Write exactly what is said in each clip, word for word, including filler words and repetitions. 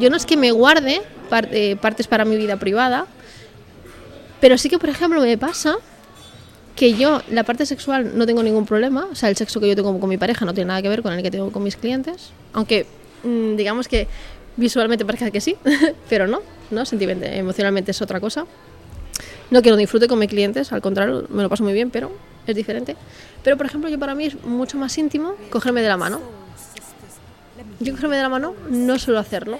Yo no es que me guarde partes para mi vida privada, pero sí que, por ejemplo, me pasa que yo, la parte sexual, no tengo ningún problema. O sea, el sexo que yo tengo con mi pareja no tiene nada que ver con el que tengo con mis clientes. Aunque, digamos que visualmente parezca que sí, pero no, no, sentimentalmente, emocionalmente es otra cosa. No que no disfrute con mis clientes, al contrario, me lo paso muy bien, pero es diferente. Pero, por ejemplo, yo para mí es mucho más íntimo cogerme de la mano. Yo cogerme de la mano no suelo hacerlo.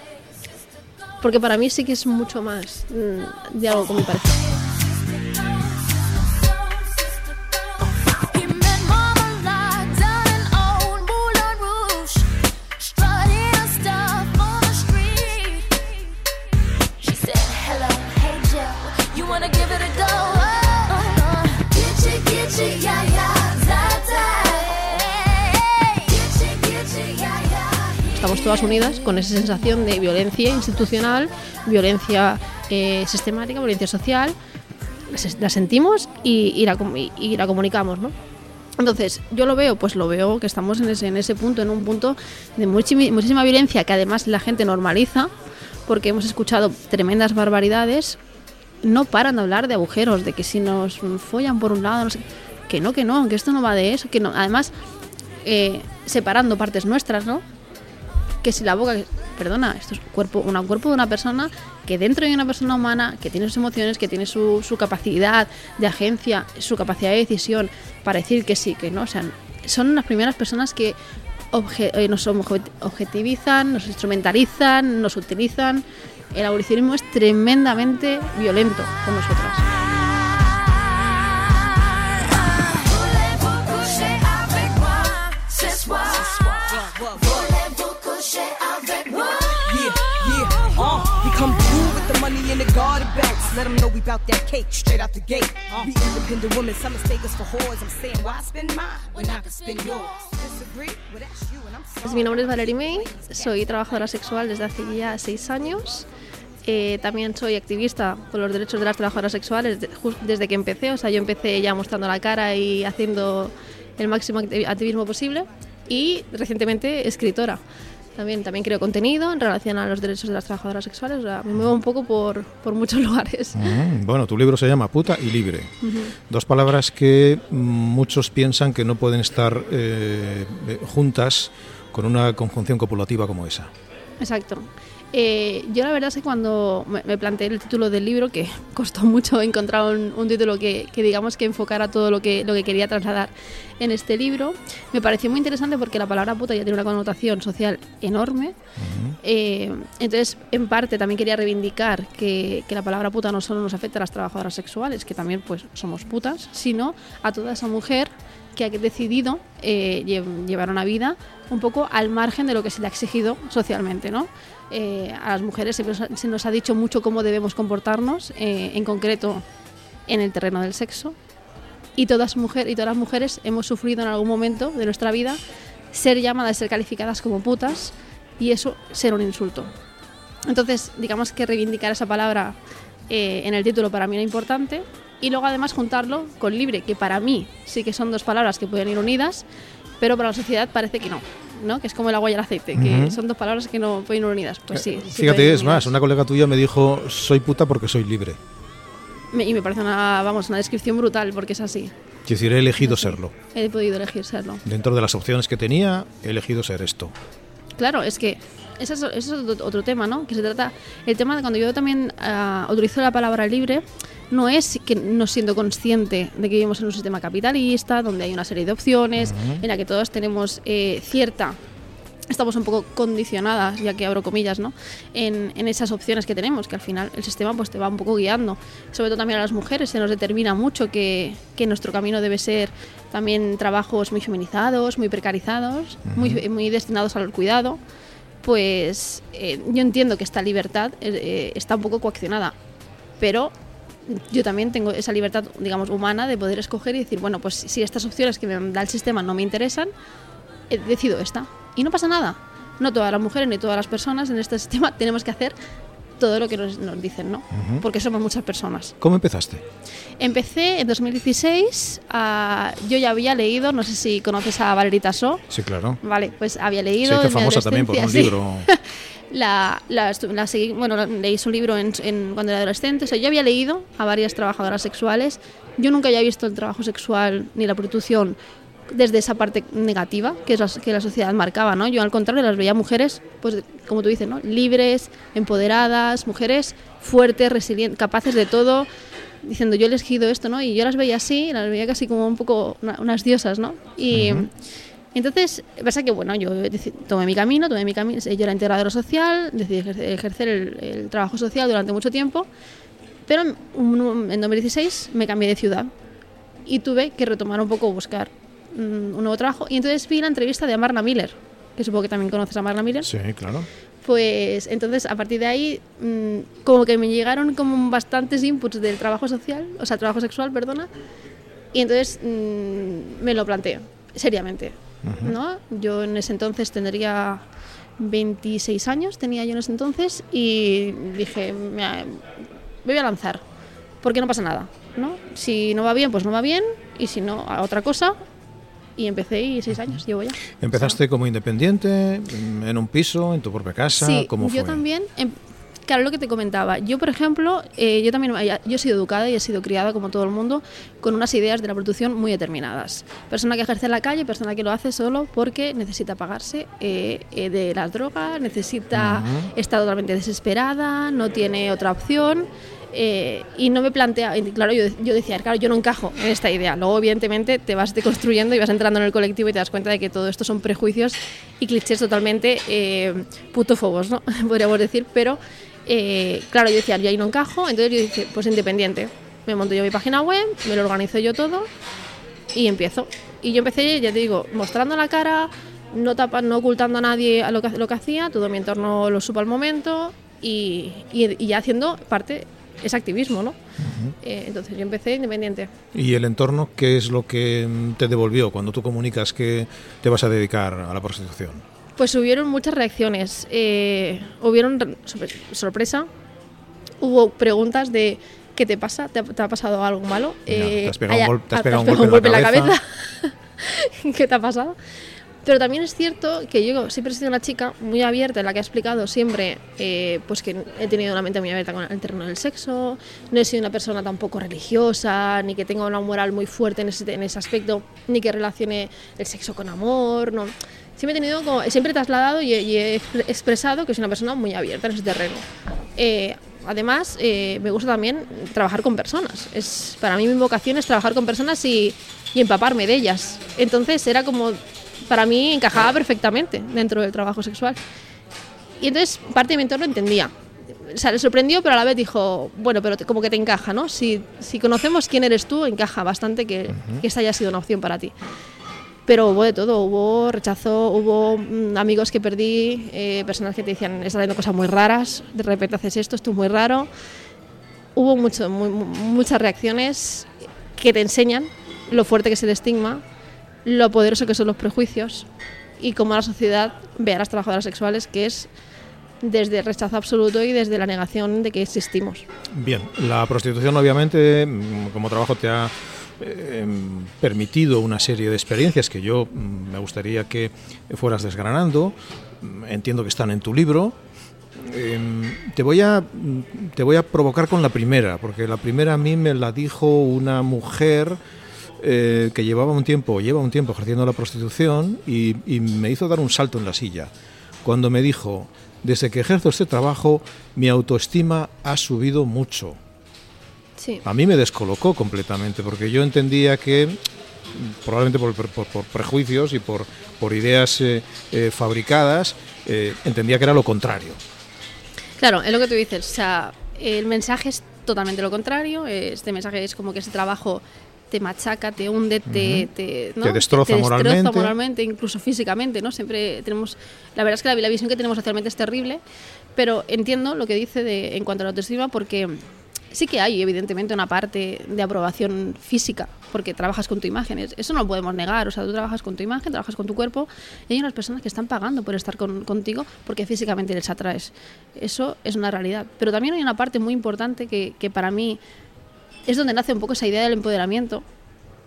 Porque para mí sí que es mucho más mmm, diálogo con mi pareja. Estamos todas unidas con esa sensación de violencia institucional, violencia eh, sistemática, violencia social. La sentimos y, y, la, y, y la comunicamos, ¿no? Entonces, yo lo veo, pues lo veo que estamos en ese, en ese punto, en un punto de muchísima, muchísima violencia que además la gente normaliza porque hemos escuchado tremendas barbaridades. No paran de hablar de agujeros, de que si nos follan por un lado, no sé, que no, que no, que esto no va de eso, que no. Además, eh, separando partes nuestras, ¿no? Que si la boca, perdona, esto es un cuerpo, un cuerpo de una persona, que dentro de una persona humana, que tiene sus emociones, que tiene su, su capacidad de agencia, su capacidad de decisión para decir que sí, que no. O sea, son las primeras personas que obje, eh, nos objetivizan, nos instrumentalizan, nos utilizan. El abolicionismo es tremendamente violento con nosotras. Pues mi nombre es Valeria May, soy trabajadora sexual desde hace ya seis años. Eh, también soy activista por los derechos de las trabajadoras sexuales de, just, desde que empecé. O sea, yo empecé ya mostrando la cara y haciendo el máximo activismo posible. Y recientemente escritora. También, también creo contenido en relación a los derechos de las trabajadoras sexuales. O sea, me muevo un poco por, por muchos lugares. Mm, bueno, tu libro se llama Puta y Libre. Uh-huh. Dos palabras que muchos piensan que no pueden estar eh, juntas con una conjunción copulativa como esa. Exacto. Eh, yo la verdad es que cuando me, me planteé el título del libro, que costó mucho encontrar un, un título que, que digamos que enfocara todo lo que, lo que quería trasladar en este libro, me pareció muy interesante porque la palabra puta ya tiene una connotación social enorme. Uh-huh. eh, entonces en parte también quería reivindicar que, que la palabra puta no solo nos afecta a las trabajadoras sexuales, que también pues somos putas, sino a toda esa mujer que ha decidido eh, llevar una vida un poco al margen de lo que se le ha exigido socialmente, ¿no? Eh, a las mujeres se nos, ha, se nos ha dicho mucho cómo debemos comportarnos, eh, en concreto en el terreno del sexo, y todas, mujer, y todas las mujeres hemos sufrido en algún momento de nuestra vida ser llamadas, ser calificadas como putas, y eso ser un insulto. Entonces, digamos que reivindicar esa palabra eh, en el título para mí era importante. Y luego además juntarlo con libre, que para mí sí que son dos palabras que pueden ir unidas, pero para la sociedad parece que no, ¿no? Que es como el agua y el aceite, que uh-huh. son dos palabras que no pueden ir unidas. Pues sí, eh, sí fíjate, es más, una colega tuya me dijo, soy puta porque soy libre. Me, y me parece una, vamos, una descripción brutal, porque es así. Es decir, he elegido así. serlo. He podido elegir serlo. Dentro de las opciones que tenía, he elegido ser esto. Claro, es que ese es, ese es otro tema, ¿no? Que se trata, el tema de cuando yo también uh, utilizo la palabra libre, no es que no siendo consciente de que vivimos en un sistema capitalista, donde hay una serie de opciones, uh-huh. en la que todos tenemos eh, cierta, estamos un poco condicionadas, ya que abro comillas, ¿no? En, en esas opciones que tenemos, que al final el sistema pues te va un poco guiando. Sobre todo también a las mujeres se nos determina mucho que, que nuestro camino debe ser también trabajos muy feminizados, muy precarizados, uh-huh. muy, muy destinados al cuidado. Pues eh, yo entiendo que esta libertad eh, está un poco coaccionada, pero yo también tengo esa libertad, digamos, humana de poder escoger y decir, bueno, pues si estas opciones que me da el sistema no me interesan, eh, decido esta. Y no pasa nada. No todas las mujeres ni todas las personas en este sistema tenemos que hacer todo lo que nos, nos dicen, ¿no? Uh-huh. Porque somos muchas personas. ¿Cómo empezaste? Empecé en dos mil dieciséis. Uh, yo ya había leído, no sé si conoces a Valerita So. Sí, claro. Vale, pues había leído. Sí, que famosa también por un libro. la, la, la seguí, bueno, leí su libro en, en, cuando era adolescente. O sea, yo había leído a varias trabajadoras sexuales. Yo nunca había visto el trabajo sexual ni la prostitución desde esa parte negativa que, es la, que la sociedad marcaba, ¿no? Yo, al contrario, las veía mujeres, pues como tú dices, ¿no?, libres, empoderadas, mujeres fuertes, resilientes, capaces de todo, diciendo yo he elegido esto, ¿no? Y yo las veía así, las veía casi como un poco una, unas diosas, ¿no? Y uh-huh. entonces pasa que, bueno, yo dec- tomé mi camino, tomé mi camino, yo era integradora social, decidí ejercer, ejercer el, el trabajo social durante mucho tiempo, pero en, en dos mil dieciséis me cambié de ciudad y tuve que retomar un poco, buscar un nuevo trabajo, y entonces vi la entrevista de Amarna Miller, que supongo que también conoces a Amarna Miller. Sí, claro. Pues entonces a partir de ahí mmm, como que me llegaron como bastantes inputs del trabajo social, o sea, trabajo sexual, perdona, y entonces mmm, me lo planteé seriamente, uh-huh. ¿no? Yo en ese entonces tendría veintiséis años, tenía yo en ese entonces, y dije, me voy a lanzar, porque no pasa nada, ¿no? Si no va bien, pues no va bien, y si no, a otra cosa. Y empecé, y seis años llevo ya. ¿Empezaste o sea, como independiente, en un piso, en tu propia casa? Sí, ¿cómo fue? Yo también, claro, lo que te comentaba. Yo, por ejemplo, eh, yo también yo he sido educada y he sido criada, como todo el mundo, con unas ideas de la producción muy determinadas. Persona que ejerce en la calle, persona que lo hace solo porque necesita pagarse eh, eh, de las drogas, necesita uh-huh. estar totalmente desesperada, no tiene otra opción. Eh, y no me plantea, claro, yo, yo decía, claro, yo no encajo en esta idea. Luego, evidentemente, te vas deconstruyendo y vas entrando en el colectivo y te das cuenta de que todo esto son prejuicios y clichés totalmente eh, putófobos, ¿no? Podríamos decir, pero eh, claro, yo decía, yo ahí no encajo, entonces yo dije, pues independiente. Me monto yo mi página web, me lo organizo yo todo y empiezo. Y yo empecé, ya te digo, mostrando la cara, no, tapa, no ocultando a nadie lo que, lo que hacía, todo mi entorno lo supo al momento y, y, y ya haciendo parte. Es activismo, ¿no? Uh-huh. Eh, entonces yo empecé independiente. ¿Y el entorno qué es lo que te devolvió cuando tú comunicas que te vas a dedicar a la prostitución? Pues hubieron muchas reacciones. Eh, hubieron sorpresa, hubo preguntas de ¿qué te pasa? ¿Te ha, te ha pasado algo malo? Eh, no, te has pegado, haya, un, gol- te has pegado, te has pegado un, golpe un golpe en la cabeza. ¿Qué te ha pasado? Pero también es cierto que yo siempre he sido una chica muy abierta, en la que he explicado siempre eh, pues que he tenido una mente muy abierta con el terreno del sexo, no he sido una persona tampoco religiosa, ni que tenga una moral muy fuerte en ese, en ese aspecto, ni que relacione el sexo con amor, no. Siempre he tenido como, siempre he trasladado y he, y he expresado que soy una persona muy abierta en ese terreno. Eh, además, eh, me gusta también trabajar con personas. Es, para mí mi vocación es trabajar con personas y, y empaparme de ellas. Entonces era como... Para mí encajaba perfectamente dentro del trabajo sexual. Y entonces parte de mi entorno entendía. O sea, le sorprendió, pero a la vez dijo, bueno, pero te, como que te encaja, ¿no? Si, si conocemos quién eres tú, encaja bastante que, uh-huh. que esta haya sido una opción para ti. Pero hubo de todo, hubo rechazo, hubo mmm, amigos que perdí, eh, personas que te decían, estás haciendo cosas muy raras, de repente haces esto, esto es muy raro. Hubo mucho, muy, muchas reacciones que te enseñan lo fuerte que es el estigma, lo poderoso que son los prejuicios y cómo la sociedad ve a las trabajadoras sexuales, que es desde el rechazo absoluto y desde la negación de que existimos. Bien, la prostitución obviamente como trabajo te ha eh, permitido una serie de experiencias que yo me gustaría que fueras desgranando, entiendo que están en tu libro. Eh, te voy a te voy a provocar con la primera, porque la primera a mí me la dijo una mujer Eh, que llevaba un tiempo, lleva un tiempo ejerciendo la prostitución y, y me hizo dar un salto en la silla cuando me dijo, desde que ejerzo este trabajo mi autoestima ha subido mucho. Sí. A mí me descolocó completamente porque yo entendía que, probablemente por, por, por prejuicios y por, por ideas eh, eh, fabricadas, eh, entendía que era lo contrario. Claro, es lo que tú dices, o sea, el mensaje es totalmente lo contrario, este mensaje es como que ese trabajo te machaca, te hunde, te, uh-huh. te, ¿no? te destroza, te, te moralmente. destroza moralmente, incluso físicamente, ¿no? Siempre tenemos, la verdad es que la, la visión que tenemos socialmente es terrible, pero entiendo lo que dice de, en cuanto a la autoestima, porque sí que hay, evidentemente, una parte de aprobación física, porque trabajas con tu imagen, eso no lo podemos negar, o sea, tú trabajas con tu imagen, trabajas con tu cuerpo, y hay unas personas que están pagando por estar con, contigo porque físicamente les atraes. Eso es una realidad. Pero también hay una parte muy importante que, que para mí es donde nace un poco esa idea del empoderamiento,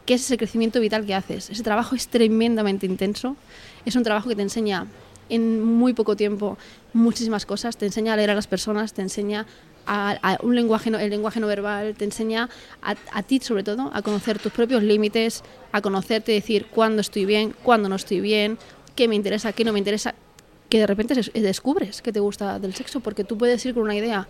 que es ese crecimiento vital que haces. Ese trabajo es tremendamente intenso, es un trabajo que te enseña en muy poco tiempo muchísimas cosas. Te enseña a leer a las personas, te enseña a, a un lenguaje, el lenguaje no verbal, te enseña a, a ti sobre todo a conocer tus propios límites, a conocerte, decir cuándo estoy bien, cuándo no estoy bien, qué me interesa, qué no me interesa, que de repente descubres que te gusta del sexo, porque tú puedes ir con una idea,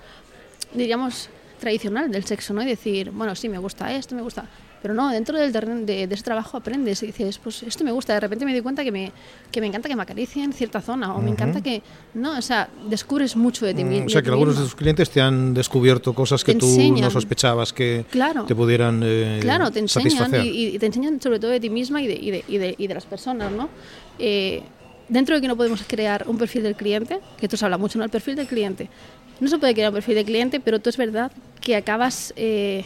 diríamos, tradicional del sexo, ¿no? Y decir, bueno, sí, me gusta esto, me gusta... Pero no, dentro del terreno de, de ese trabajo aprendes y dices, pues esto me gusta. De repente me di cuenta que me, que me encanta que me acaricien cierta zona, o uh-huh. me encanta que... No, o sea, descubres mucho de ti, mm, mi, o de sea, ti mismo. O sea, que algunos de tus clientes te han descubierto cosas que tú no sospechabas que claro. te pudieran eh, claro, te enseñan, satisfacer. Y, y te enseñan sobre todo de ti misma y de, y de, y de, y de las personas, ¿no? Eh, dentro de que no podemos crear un perfil del cliente, que esto se habla mucho, ¿no? El perfil del cliente. No se puede crear un perfil del cliente, pero tú es verdad que acabas... Eh,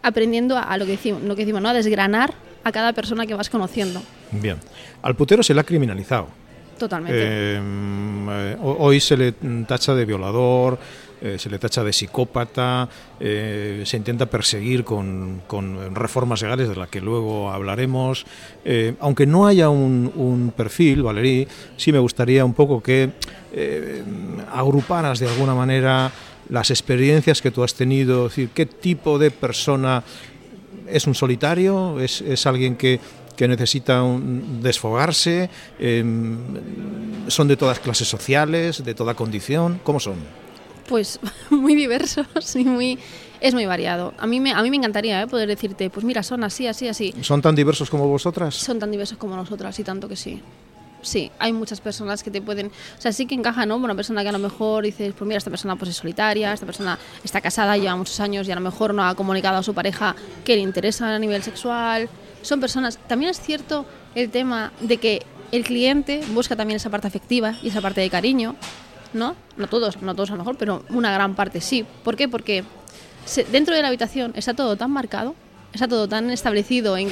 aprendiendo a, a lo que decimos, lo que decimos, ¿no? A desgranar a cada persona que vas conociendo. Bien. Al putero se le ha criminalizado. Totalmente. Eh, eh, hoy se le tacha de violador, eh, se le tacha de psicópata, eh, se intenta perseguir con, con reformas legales de las que luego hablaremos. Eh, aunque no haya un, un perfil, Valerie, sí me gustaría un poco que eh, agruparas de alguna manera las experiencias que tú has tenido, es decir, qué tipo de persona es un solitario, es, es alguien que, que necesita un, desfogarse, eh, son de todas clases sociales, de toda condición, ¿cómo son? Pues muy diversos y muy... Es muy variado. A mí me, a mí me encantaría, ¿eh?, poder decirte, pues mira, son así, así, así. ¿Son tan diversos como vosotras? Son tan diversos como nosotras y tanto que sí. Sí, hay muchas personas que te pueden... O sea, sí que encaja, ¿no? Una persona que a lo mejor dices, pues mira, esta persona pues es solitaria, esta persona está casada, lleva muchos años y a lo mejor no ha comunicado a su pareja que le interesa a nivel sexual. Son personas... También es cierto el tema de que el cliente busca también esa parte afectiva y esa parte de cariño, ¿no? No todos, no todos a lo mejor, pero una gran parte sí. ¿Por qué? Porque dentro de la habitación está todo tan marcado, está todo tan establecido en...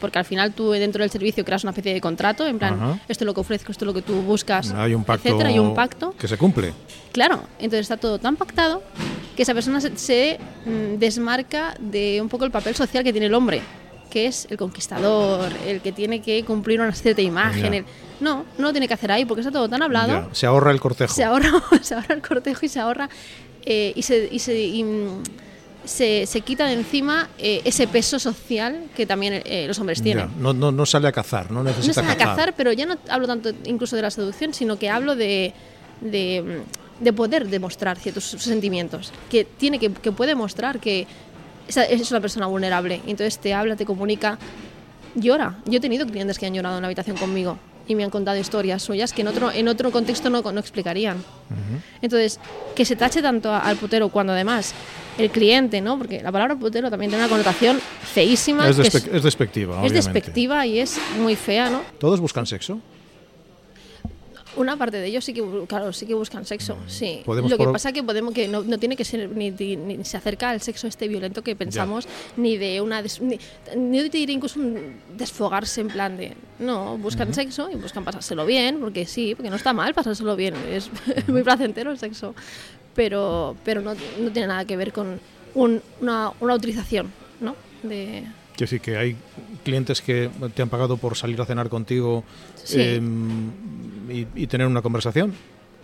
Porque al final tú dentro del servicio creas una especie de contrato, en plan, ajá, esto es lo que ofrezco, esto es lo que tú buscas, hay un pacto, etcétera, hay un pacto que se cumple. Claro, entonces está todo tan pactado que esa persona se, se desmarca de un poco el papel social que tiene el hombre, que es el conquistador, el que tiene que cumplir una cierta imagen. El, no, no lo tiene que hacer ahí porque está todo tan hablado. Ya. Se ahorra el cortejo. Se ahorra, se ahorra el cortejo y se ahorra eh, y se... Y se y, Se, se quita de encima eh, ese peso social que también eh, los hombres tienen. Ya, no, no, no sale a cazar, no necesita cazar. No sale cazar. a cazar, pero ya no hablo tanto incluso de la seducción, sino que hablo de, de, de poder demostrar ciertos sentimientos, que, tiene, que, que puede mostrar que esa, es una persona vulnerable. Entonces te habla, te comunica, llora. Yo he tenido clientes que han llorado en la habitación conmigo y me han contado historias suyas que en otro, en otro contexto no, no explicarían. Uh-huh. Entonces, que se tache tanto a, al putero cuando además... El cliente, ¿no? Porque la palabra putero también tiene una connotación feísima. Es, despe- que es, es despectiva, obviamente. Es despectiva y es muy fea, ¿no? ¿Todos buscan sexo? Una parte de ellos sí que, claro, sí que buscan sexo, mm. sí. Lo que pasa es que, podemos, que no, no tiene que ser, ni, ni, ni se acerca al sexo este violento que pensamos, ya. ni de una... Des, ni, ni de ir incluso un desfogarse en plan de... No, buscan mm-hmm. sexo y buscan pasárselo bien, porque sí, porque no está mal pasárselo bien, es mm-hmm. muy placentero el sexo. pero pero no, no tiene nada que ver con un, una, una utilización, ¿no? De... Quiero decir que hay clientes que te han pagado por salir a cenar contigo sí. eh, y, y tener una conversación.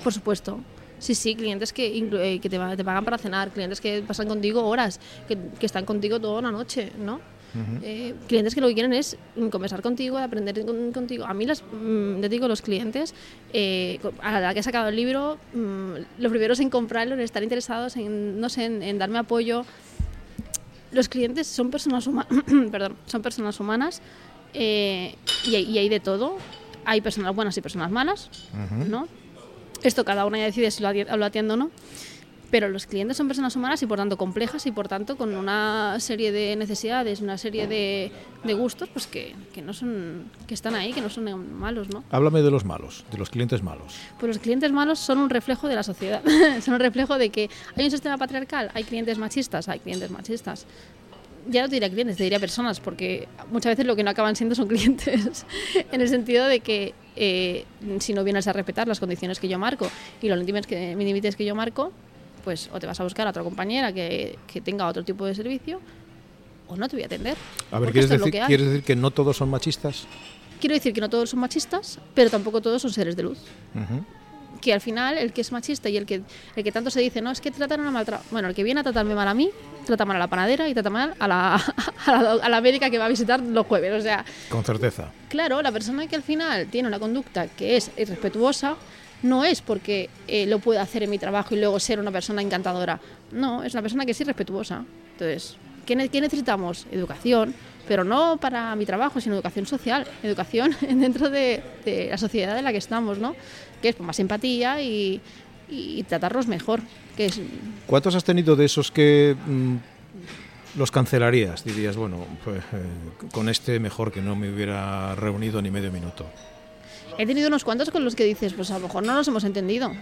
Por supuesto. Sí, sí, clientes que, que te, te pagan para cenar, clientes que pasan contigo horas, que, que están contigo toda la noche, ¿no? Uh-huh. Eh, clientes que lo que quieren es conversar contigo, aprender con, contigo. A mí, les mmm, digo, los clientes, eh, a la que he sacado el libro, mmm, los primeros en comprarlo, en estar interesados, en, no sé, en, en darme apoyo. Los clientes son personas, huma- Perdón, son personas humanas eh, y, y hay de todo. Hay personas buenas y personas malas, uh-huh. ¿no? Esto cada una ya decide si lo atiendo o no. Pero los clientes son personas humanas y por tanto complejas y por tanto con una serie de necesidades, una serie de, de gustos pues que, que no son, que están ahí, que no son malos, ¿no? Háblame de los malos, de los clientes malos. Pues los clientes malos son un reflejo de la sociedad, son un reflejo de que hay un sistema patriarcal, hay clientes machistas, hay clientes machistas. Ya no te diría clientes, te diría personas, porque muchas veces lo que no acaban siendo son clientes, en el sentido de que eh, si no vienes a respetar las condiciones que yo marco y los límites que, límites que yo marco, pues o te vas a buscar a otra compañera que, que tenga otro tipo de servicio o no te voy a atender. A ver, ¿quieres decir, ¿quieres decir que no todos son machistas? Quiero decir que no todos son machistas, pero tampoco todos son seres de luz. Uh-huh. Que al final el que es machista y el que el que tanto se dice, no, es que tratan a maltratar, bueno, el que viene a tratarme mal a mí, trata mal a la panadera y trata mal a la, a la, a la médica que va a visitar los jueves, o sea... Con certeza. Claro, la persona que al final tiene una conducta que es irrespetuosa, no es porque eh, lo pueda hacer en mi trabajo y luego ser una persona encantadora, no, es una persona que es irrespetuosa. Entonces, ¿qué, ne- qué necesitamos? Educación, pero no para mi trabajo, sino educación social, educación dentro de, de la sociedad en la que estamos, ¿no? Que es más empatía y, y tratarlos mejor. Que es... ¿Cuántos has tenido de esos que mmm, los cancelarías? Dirías, bueno, pues eh, con este mejor que no me hubiera reunido ni medio minuto. He tenido unos cuantos con los que dices, pues a lo mejor no nos hemos entendido, uh-huh.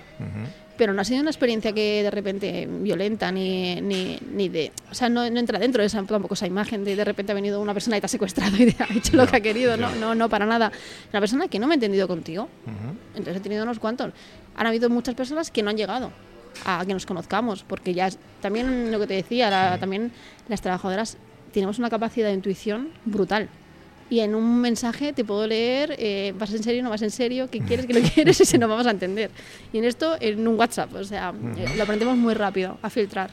pero no ha sido una experiencia que de repente violenta ni, ni, ni de... O sea, no, no entra dentro de esa, tampoco esa imagen de de repente ha venido una persona y te ha secuestrado y te ha hecho no, lo que ha querido, no, no, no, para nada. Una persona que no me ha entendido contigo, uh-huh. entonces he tenido unos cuantos. Han habido muchas personas que no han llegado a que nos conozcamos, porque ya es, también lo que te decía, la, también las trabajadoras tenemos una capacidad de intuición brutal. Y en un mensaje te puedo leer, eh, vas en serio, no vas en serio, qué quieres, qué no quieres, ese no vamos a entender. Y en esto, en un WhatsApp, o sea, uh-huh. eh, lo aprendemos muy rápido a filtrar.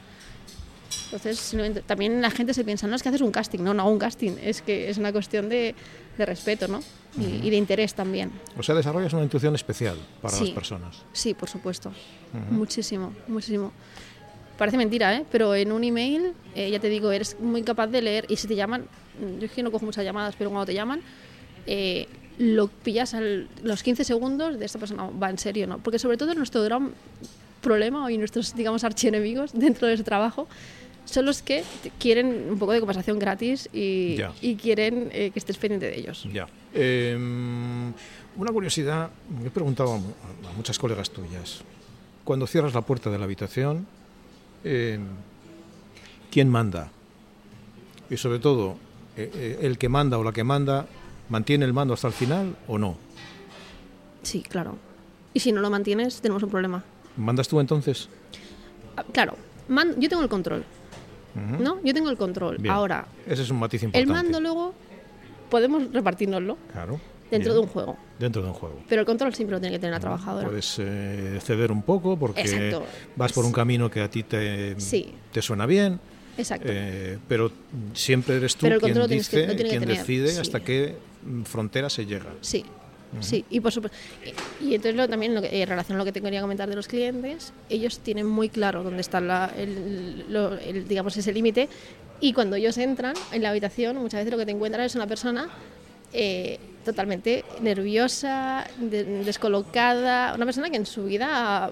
Entonces, también la gente se piensa, no, es que haces un casting, no, no hago un casting, es que es una cuestión de, de respeto, ¿no? Y, uh-huh. y de interés también. O sea, desarrollas una intuición especial para sí, las personas. Sí, por supuesto, uh-huh. muchísimo, muchísimo. Parece mentira, ¿eh? Pero en un email, eh, ya te digo, eres muy capaz de leer. Y si te llaman, yo es que no cojo muchas llamadas, pero cuando te llaman, eh, lo pillas a los quince segundos de esta persona, va en serio, ¿no? Porque sobre todo nuestro gran problema y nuestros, digamos, archienemigos dentro de ese trabajo son los que quieren un poco de conversación gratis y, y quieren eh, que estés pendiente de ellos. Ya. Eh, una curiosidad, me he preguntado a, a muchas colegas tuyas, cuando cierras la puerta de la habitación, Eh, ¿quién manda? Y sobre todo, eh, eh, ¿el que manda o la que manda mantiene el mando hasta el final o no? Sí, claro. Y si no lo mantienes, tenemos un problema. ¿Mandas tú entonces? Ah, claro, man- yo tengo el control. Uh-huh. ¿No? Yo tengo el control. Bien. Ahora, ese es un matiz importante. El mando luego podemos repartirnoslo. Claro. Dentro Bien. de un juego. Dentro de un juego. Pero el control siempre lo tiene que tener la trabajadora. Puedes eh, ceder un poco porque Exacto. vas por un camino que a ti te, sí. te suena bien. Exacto. Eh, pero siempre eres tú quien dice, que, quien decide sí. hasta qué frontera se llega. Sí, uh-huh. sí. Y por supuesto. Y, y entonces lo, también lo que, en relación a lo que te quería comentar de los clientes, ellos tienen muy claro dónde está la, el, lo, el, digamos, ese límite. Y cuando ellos entran en la habitación, muchas veces lo que te encuentran es una persona... Eh, totalmente nerviosa, de, descolocada, una persona que en su vida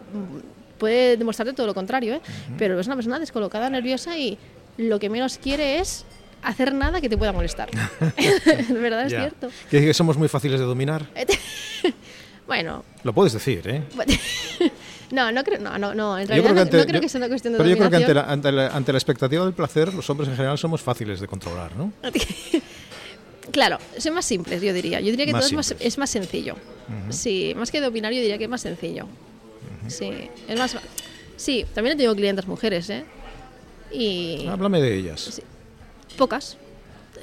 puede demostrarte todo lo contrario, ¿eh? Uh-huh. pero es una persona descolocada, nerviosa y lo que menos quiere es hacer nada que te pueda molestar. De verdad es ya. cierto. ¿Quieres que somos muy fáciles de dominar? Bueno. Lo puedes decir, ¿eh? No, no creo, no, no, no, en realidad creo no, ante, no creo yo, que sea una cuestión de pero dominación. Pero yo creo que ante la, ante, la, ante la expectativa del placer, los hombres en general somos fáciles de controlar, ¿no? Claro, son más simples, yo diría. Yo diría que más todo es más, es más sencillo. Uh-huh. Sí, más que de opinar, yo diría que es más sencillo. Uh-huh. Sí, es más. Sí, también he tenido clientes mujeres, ¿eh? Y háblame de ellas. Sí. Pocas.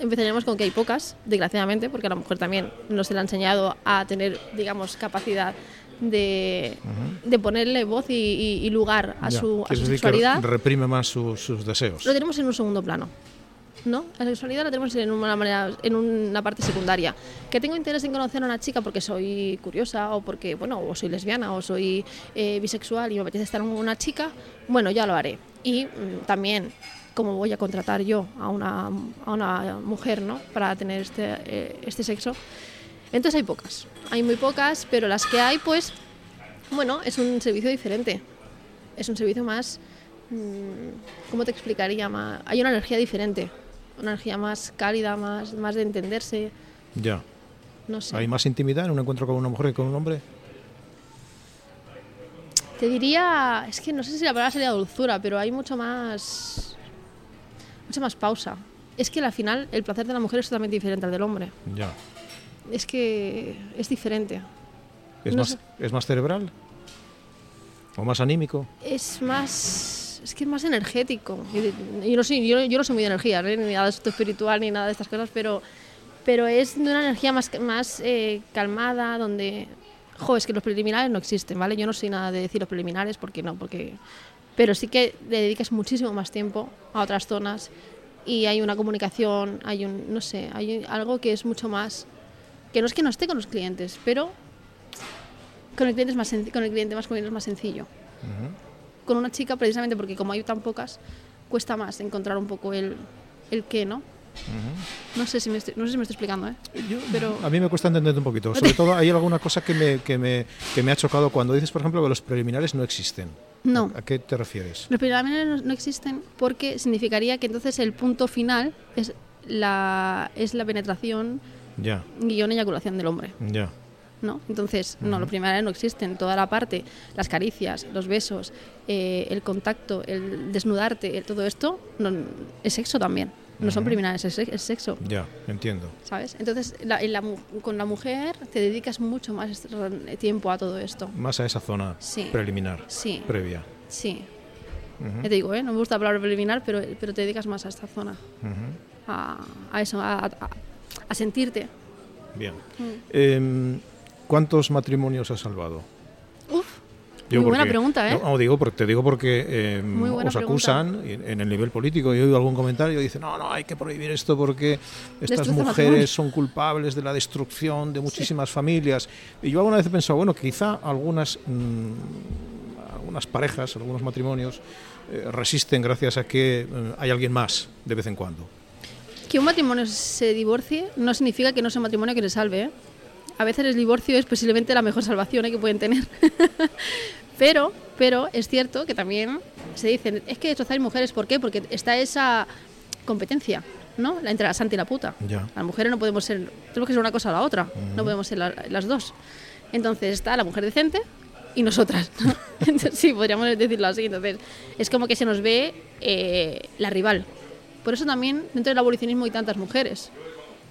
Empezaremos con que hay pocas, desgraciadamente, porque a la mujer también nos se le ha enseñado a tener, digamos, capacidad de, uh-huh. de ponerle voz y, y, y lugar a ya. su, a su sexualidad. Que reprime más su, sus deseos. Lo tenemos en un segundo plano. No, la sexualidad la tenemos en una manera, en una parte secundaria. Que tengo interés en conocer a una chica porque soy curiosa o porque, bueno, o soy lesbiana o soy eh, bisexual y me apetece estar con una chica, bueno, ya lo haré. Y mm, también, ¿cómo voy a contratar yo a una, a una mujer, ¿no? para tener este, eh, este sexo? Entonces hay pocas, hay muy pocas, pero las que hay, pues, bueno, es un servicio diferente, es un servicio más, mm, ¿cómo te explicaría? Más, hay una energía diferente. Una energía más cálida, más, más de entenderse. Ya. No sé. ¿Hay más intimidad en un encuentro con una mujer que con un hombre? Te diría, es que no sé si la palabra sería dulzura, pero hay mucho más, mucha más pausa. Es que al final el placer de la mujer es totalmente diferente al del hombre. Ya. Es que es diferente. ¿Es, no más, sé. ¿Es más cerebral? ¿O más anímico? Es más... Es que es más energético. Yo, yo, no, soy, yo, yo no soy muy de energía, ¿eh? Ni nada de esto espiritual, ni nada de estas cosas, pero, pero es de una energía más, más eh, calmada, donde... Jo, es que los preliminares no existen, ¿vale? Yo no soy nada de decir los preliminares, porque no, porque... Pero sí que le dedicas muchísimo más tiempo a otras zonas y hay una comunicación, hay un... no sé, hay algo que es mucho más... Que no es que no esté con los clientes, pero con el cliente más, senc- con el cliente masculino es más sencillo. Uh-huh. Con una chica, precisamente porque como hay tan pocas, cuesta más encontrar un poco el, el qué, ¿no? Uh-huh. No sé si me estoy, no sé si me estoy explicando, ¿eh? Yo, pero... A mí me cuesta entender un poquito. Sobre todo hay alguna cosa que me, que, me, que me ha chocado cuando dices, por ejemplo, que los preliminares no existen. No. ¿A qué te refieres? Los preliminares no existen porque significaría que entonces el punto final es la, es la penetración yeah. guión eyaculación del hombre. Ya. Yeah. ¿No? Entonces, uh-huh. no, los preliminares no existen. Toda la parte, las caricias, los besos, eh, el contacto, el desnudarte, el, todo esto no, es sexo también. No son preliminares, es sexo. Ya, entiendo. ¿Sabes? Entonces, la, la, con la mujer te dedicas mucho más tiempo a todo esto. Más a esa zona sí. preliminar, sí. previa. Sí. Uh-huh. Ya te digo, ¿eh? No me gusta la palabra preliminar, pero, pero te dedicas más a esta zona. Uh-huh. A, a eso, a, a, a sentirte. Bien. Uh-huh. Eh, ¿cuántos matrimonios has salvado? Uf. Digo muy porque, buena pregunta, ¿eh? No, no digo, te digo porque eh, os acusan en, en el nivel político. Yo he oído algún comentario y dicen, no, no, hay que prohibir esto porque estas Destruza mujeres son culpables de la destrucción de muchísimas sí. familias. Y yo alguna vez he pensado, bueno, quizá algunas, mmm, algunas parejas, algunos matrimonios eh, resisten gracias a que eh, hay alguien más de vez en cuando. Que un matrimonio se divorcie no significa que no sea un matrimonio que le salve, ¿eh? A veces el divorcio es posiblemente la mejor salvación ¿eh? que pueden tener. pero pero es cierto que también se dicen, es que destrozáis mujeres, ¿por qué? Porque está esa competencia, ¿no? La entre la santa y la puta. Ya. Las mujeres no podemos ser, tenemos que ser una cosa o la otra, uh-huh. no podemos ser la, las dos. Entonces está la mujer decente y nosotras, ¿no? Entonces, sí, podríamos decirlo así. Entonces es como que se nos ve eh, la rival. Por eso también dentro del abolicionismo hay tantas mujeres.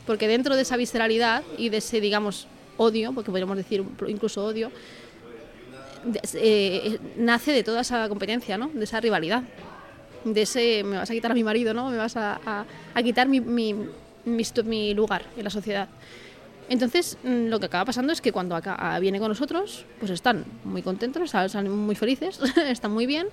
Porque dentro de esa visceralidad y de ese, digamos, odio, porque podríamos decir incluso odio, eh, nace de toda esa competencia, ¿no? De esa rivalidad, de ese, me vas a quitar a mi marido, ¿no? Me vas a, a, a quitar mi, mi, mi, mi lugar en la sociedad. Entonces, lo que acaba pasando es que cuando acá viene con nosotros, pues están muy contentos, están muy felices, están muy bien,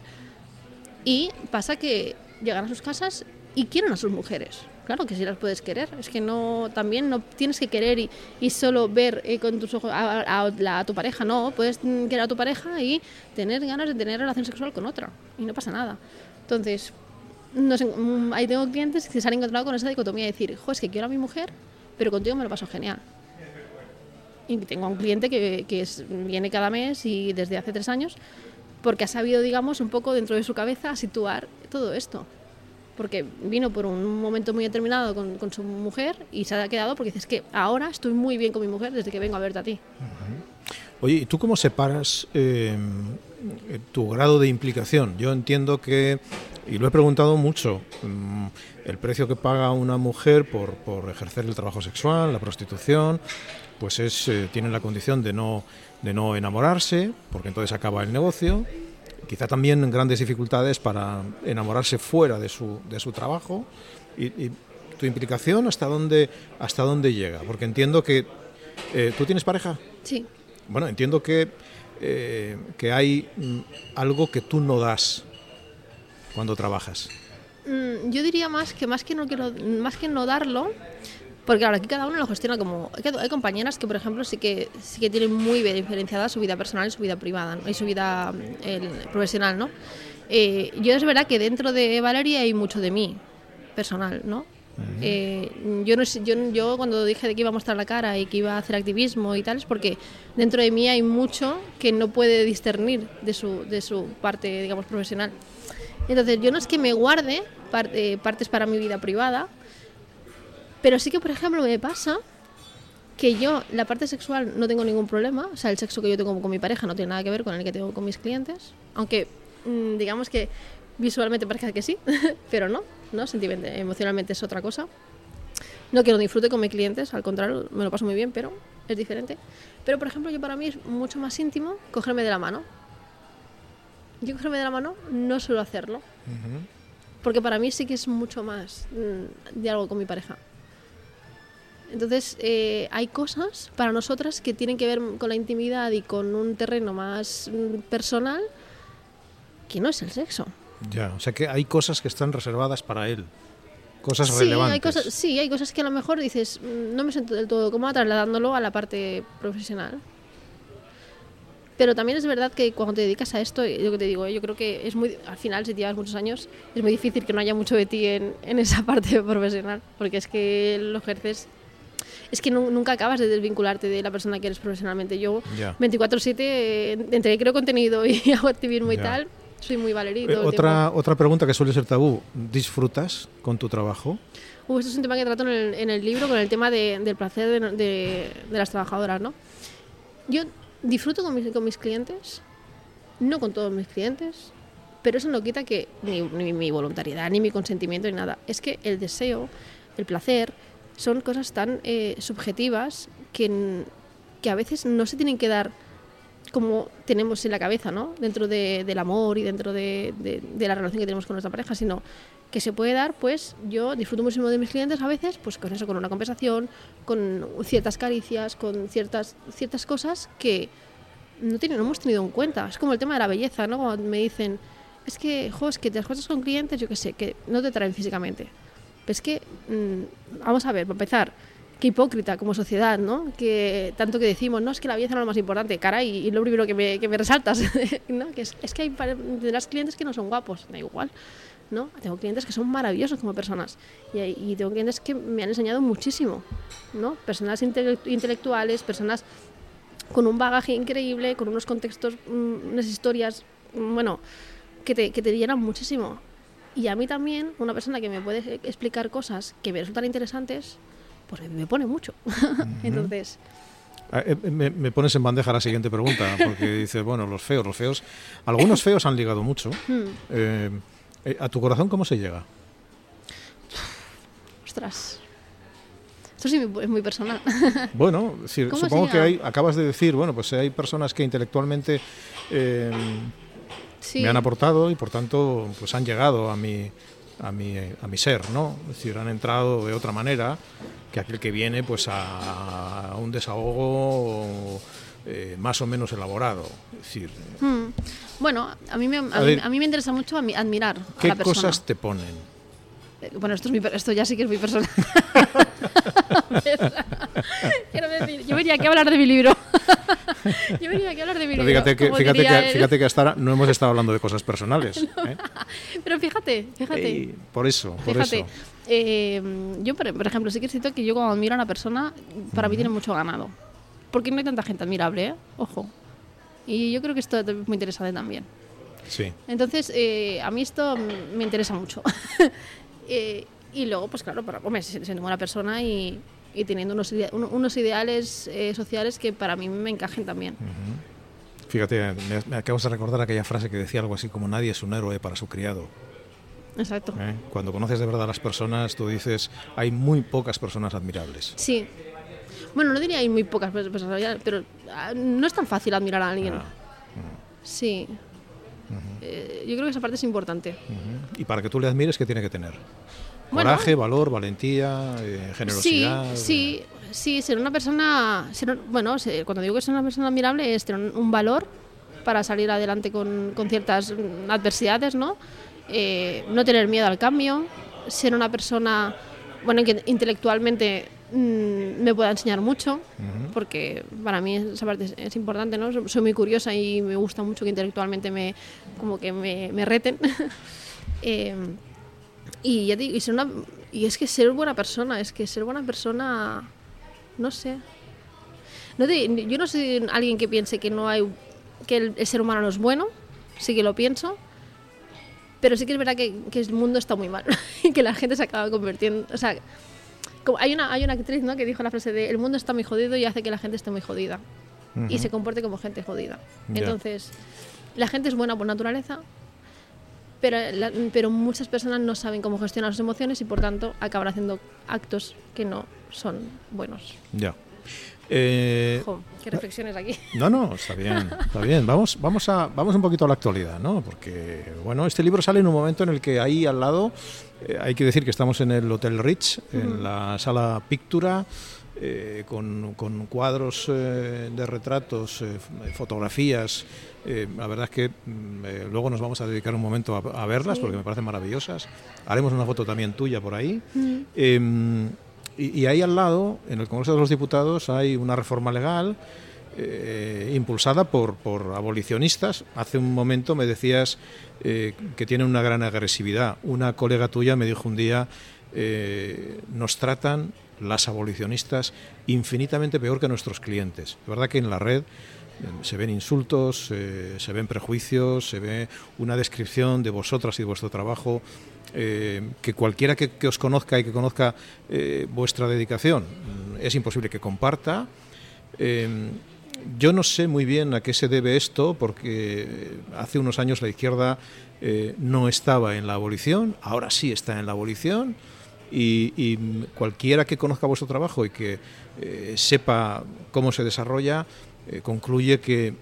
y pasa que llegan a sus casas y quieren a sus mujeres. Claro que sí las puedes querer, es que no, también no tienes que querer y, y solo ver eh, con tus ojos a, a, a, a tu pareja, no, puedes querer a tu pareja y tener ganas de tener relación sexual con otra y no pasa nada. Entonces, no sé, ahí tengo clientes que se han encontrado con esa dicotomía de decir, jo, es que quiero a mi mujer, pero contigo me lo paso genial. Y tengo a un cliente que, que es, viene cada mes y desde hace tres años porque ha sabido, digamos, un poco dentro de su cabeza situar todo esto. Porque vino por un momento muy determinado con, con su mujer y se ha quedado porque dices que ahora estoy muy bien con mi mujer desde que vengo a verte a ti. Uh-huh. Oye, ¿y tú cómo separas eh, tu grado de implicación? Yo entiendo que, y lo he preguntado mucho, el precio que paga una mujer por, por ejercer el trabajo sexual, la prostitución, pues es eh, tiene la condición de no, de no enamorarse, porque entonces acaba el negocio. Quizá también grandes dificultades para enamorarse fuera de su, de su trabajo. Y, y tu implicación, ¿hasta dónde, hasta dónde llega? Porque entiendo que... Eh, ¿tú tienes pareja? Sí. Bueno, entiendo que, eh, que hay mm, algo que tú no das cuando trabajas. Mm, yo diría más que más que no quiero, más que no darlo, porque claro, aquí cada uno lo gestiona como... Hay compañeras que, por ejemplo, sí que sí que tienen muy bien diferenciada su vida personal y su vida privada, ¿no? Y su vida el, profesional, ¿no? Eh, yo es verdad que dentro de Valeria hay mucho de mí personal, ¿no? Uh-huh. Eh, yo, no yo, yo cuando dije de que iba a mostrar la cara y que iba a hacer activismo y tal, es porque dentro de mí hay mucho que no puede discernir de su, de su parte, digamos, profesional. Entonces, yo no es que me guarde par, eh, partes para mi vida privada, pero sí que, por ejemplo, me pasa que yo, la parte sexual, no tengo ningún problema. O sea, el sexo que yo tengo con mi pareja no tiene nada que ver con el que tengo con mis clientes. Aunque, digamos que visualmente parezca que sí, pero no. no Sentimentalmente, emocionalmente es otra cosa. No que lo disfrute con mis clientes, al contrario, me lo paso muy bien, pero es diferente. Pero, por ejemplo, yo para mí es mucho más íntimo cogerme de la mano. Yo cogerme de la mano no suelo hacerlo. Uh-huh. Porque para mí sí que es mucho más mm, diálogo con mi pareja. Entonces, eh, hay cosas para nosotras que tienen que ver con la intimidad y con un terreno más personal que no es el sexo. Ya, o sea que hay cosas que están reservadas para él. Cosas sí, relevantes. Hay cosas, sí, hay cosas que a lo mejor dices, no me siento del todo cómoda trasladándolo a la parte profesional. Pero también es verdad que cuando te dedicas a esto, lo que te digo, yo creo que es muy, al final, si te llevas muchos años, es muy difícil que no haya mucho de ti en, en esa parte profesional, porque es que lo ejerces, es que no, nunca acabas de desvincularte de la persona que eres profesionalmente. Yo, yeah. veinticuatro siete, entre creo contenido y hago activismo yeah. y tal, soy muy Valerita. Eh, otra, otra pregunta que suele ser tabú, ¿disfrutas con tu trabajo? Uh, esto es un tema que trato en el, en el libro, con el tema de, del placer de, de, de las trabajadoras, ¿no? Yo... Disfruto con mis, con mis clientes, no con todos mis clientes, pero eso no quita que ni, ni mi voluntariedad, ni mi consentimiento, ni nada. Es que el deseo, el placer, son cosas tan eh, subjetivas que, que a veces no se tienen que dar como tenemos en la cabeza, ¿no? Dentro de, del amor y dentro de, de, de la relación que tenemos con nuestra pareja, sino que se puede dar, pues yo disfruto muchísimo de mis clientes a veces, pues con eso, con una conversación, con ciertas caricias, con ciertas ciertas cosas que no, tiene, no hemos tenido en cuenta. Es como el tema de la belleza, ¿no? Cuando me dicen, es que, jo, es que te las cosas con clientes, yo qué sé, que no te traen físicamente. Pero es que, mmm, vamos a ver, para empezar, qué hipócrita como sociedad, ¿no? Que tanto que decimos, no, es que la belleza no es lo más importante, caray, y lo primero que me, que me resaltas, ¿no? Que es, es que hay de las clientes que no son guapos, da igual, ¿no? Tengo clientes que son maravillosos como personas y, y tengo clientes que me han enseñado muchísimo, ¿no? Personas intelectuales, personas con un bagaje increíble, con unos contextos, unas historias, bueno, que te, que te llenan muchísimo. Y a mí también, una persona que me puede explicar cosas que me resultan interesantes, pues me pone mucho. Entonces... Me, me pones en bandeja la siguiente pregunta, porque dices, bueno, los feos, los feos... Algunos feos han ligado mucho. eh, ¿A tu corazón cómo se llega? Ostras... Esto sí es muy personal. Bueno, sí, supongo que hay, acabas de decir, bueno, pues hay personas que intelectualmente eh, sí. me han aportado y por tanto pues han llegado a mi... A mi, a mi ser, ¿no? Es decir, han entrado de otra manera que aquel que viene pues a, a un desahogo eh, más o menos elaborado. Es decir, mm. Bueno, a mí, me, a, a, mí, ver, a mí me interesa mucho admirar a la persona. ¿Qué cosas te ponen? Eh, bueno, esto, es mi, esto ya sí que es mi persona. Quiero decir, yo venía aquí a hablar de mi libro. Yo venía aquí a hablar de mi libro. Fíjate que, fíjate que, fíjate que hasta ahora no hemos estado hablando de cosas personales. No, ¿eh? Pero fíjate, fíjate. Ey, por eso, por fíjate. eso. Eh, yo, por, por ejemplo, sí que siento que yo cuando admiro a una persona, para uh-huh. mí tiene mucho ganado. Porque no hay tanta gente admirable, ¿eh? Ojo. Y yo creo que esto es muy interesante también. Sí. Entonces, eh, a mí esto me interesa mucho. eh, y luego, pues claro, para, hombre, siendo buena persona y... y teniendo unos, idea, unos ideales eh, sociales que para mí me encajen también. Uh-huh. Fíjate, me, me acabas de recordar aquella frase que decía algo así como nadie es un héroe para su criado. Exacto. ¿Eh? Cuando conoces de verdad a las personas, tú dices, hay muy pocas personas admirables. Sí. Bueno, no diría hay muy pocas personas admirables, pero no es tan fácil admirar a alguien. Ah. Uh-huh. Sí. Uh-huh. Eh, yo creo que esa parte es importante. Uh-huh. Y para que tú le admires, ¿qué tiene que tener? Coraje, bueno, valor, valentía, eh, generosidad. Sí, sí, sí, ser una persona, ser, bueno, ser, cuando digo que ser una persona admirable es tener un valor para salir adelante con, con ciertas adversidades, ¿no? Eh, no tener miedo al cambio, ser una persona, bueno, que intelectualmente mmm, me pueda enseñar mucho, uh-huh. porque para mí esa parte es, es importante, ¿no? Soy muy curiosa y me gusta mucho que intelectualmente me, como que me, me reten. eh, Y, ya te, y, ser una, y es que ser buena persona, es que ser buena persona, no sé. No te, yo no soy alguien que piense que no hay, que el, el ser humano no es bueno, sí que lo pienso, pero sí que es verdad que, que el mundo está muy mal y que la gente se acaba convirtiendo, o sea, como hay una, hay una actriz, ¿no?, que dijo la frase de el mundo está muy jodido y hace que la gente esté muy jodida uh-huh. y se comporte como gente jodida. Yeah. Entonces, la gente es buena por naturaleza. Pero, la, pero muchas personas no saben cómo gestionar sus emociones y por tanto acaban haciendo actos que no son buenos. Ya. Eh, Ojo, qué reflexiones aquí. No, no, está bien, está bien. Vamos, vamos, a, vamos un poquito a la actualidad, ¿no? Porque, bueno, este libro sale en un momento en el que ahí al lado, eh, hay que decir que estamos en el Hotel Ritz, uh-huh. en la sala Pictura, eh, con, con cuadros eh, de retratos, eh, fotografías. Eh, la verdad es que eh, luego nos vamos a dedicar un momento a, a verlas, sí, porque me parecen maravillosas. Haremos una foto también tuya por ahí. Sí. Eh, y, y ahí al lado, en el Congreso de los Diputados, hay una reforma legal Eh, impulsada por, por abolicionistas. Hace un momento me decías eh, que tiene una gran agresividad. Una colega tuya me dijo un día, eh, nos tratan las abolicionistas infinitamente peor que nuestros clientes. La verdad que en la red eh, se ven insultos, eh, se ven prejuicios, se ve una descripción de vosotras y de vuestro trabajo eh, que cualquiera que, que os conozca y que conozca eh, vuestra dedicación es imposible que comparta. Eh, Yo no sé muy bien a qué se debe esto, porque hace unos años la izquierda eh, no estaba en la abolición, ahora sí está en la abolición, y, y cualquiera que conozca vuestro trabajo y que eh, sepa cómo se desarrolla, eh, concluye que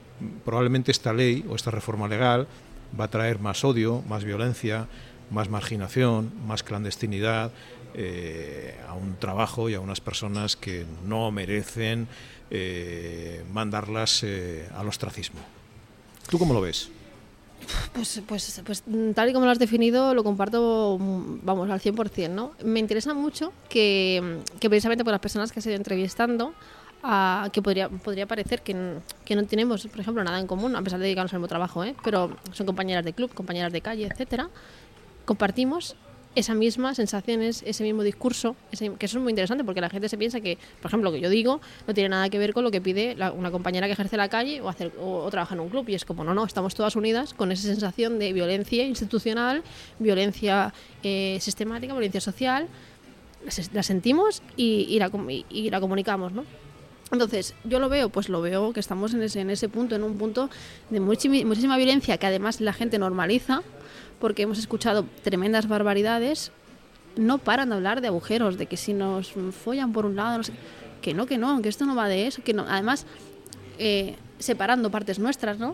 probablemente esta ley o esta reforma legal va a traer más odio, más violencia, más marginación, más clandestinidad eh, a un trabajo y a unas personas que no merecen Eh, mandarlas eh, al ostracismo. ¿Tú cómo lo ves? Pues, pues, pues tal y como lo has definido, lo comparto, vamos, al cien por ciento, ¿no? Me interesa mucho que, que precisamente por las personas que has ido entrevistando, a, que podría, podría parecer que, que no tenemos, por ejemplo, nada en común, a pesar de dedicarnos al mismo trabajo, ¿eh? Pero son compañeras de club, compañeras de calle, etcétera. Compartimos esa misma sensaciones, ese mismo discurso, ese, que eso es muy interesante, porque la gente se piensa que, por ejemplo, lo que yo digo no tiene nada que ver con lo que pide la, una compañera que ejerce la calle o, hacer, o, o trabaja en un club, y es como, no, no, estamos todas unidas con esa sensación de violencia institucional, violencia eh, sistemática, violencia social, la, la sentimos y, y, la, y, y la comunicamos, ¿no? Entonces, yo lo veo, pues lo veo que estamos en ese, en ese punto, en un punto de muchísima, muchísima violencia que además la gente normaliza, porque hemos escuchado tremendas barbaridades, no paran de hablar de agujeros, de que si nos follan por un lado, no sé, que no, que no, que esto no va de eso, que no, además, eh, separando partes nuestras, ¿no?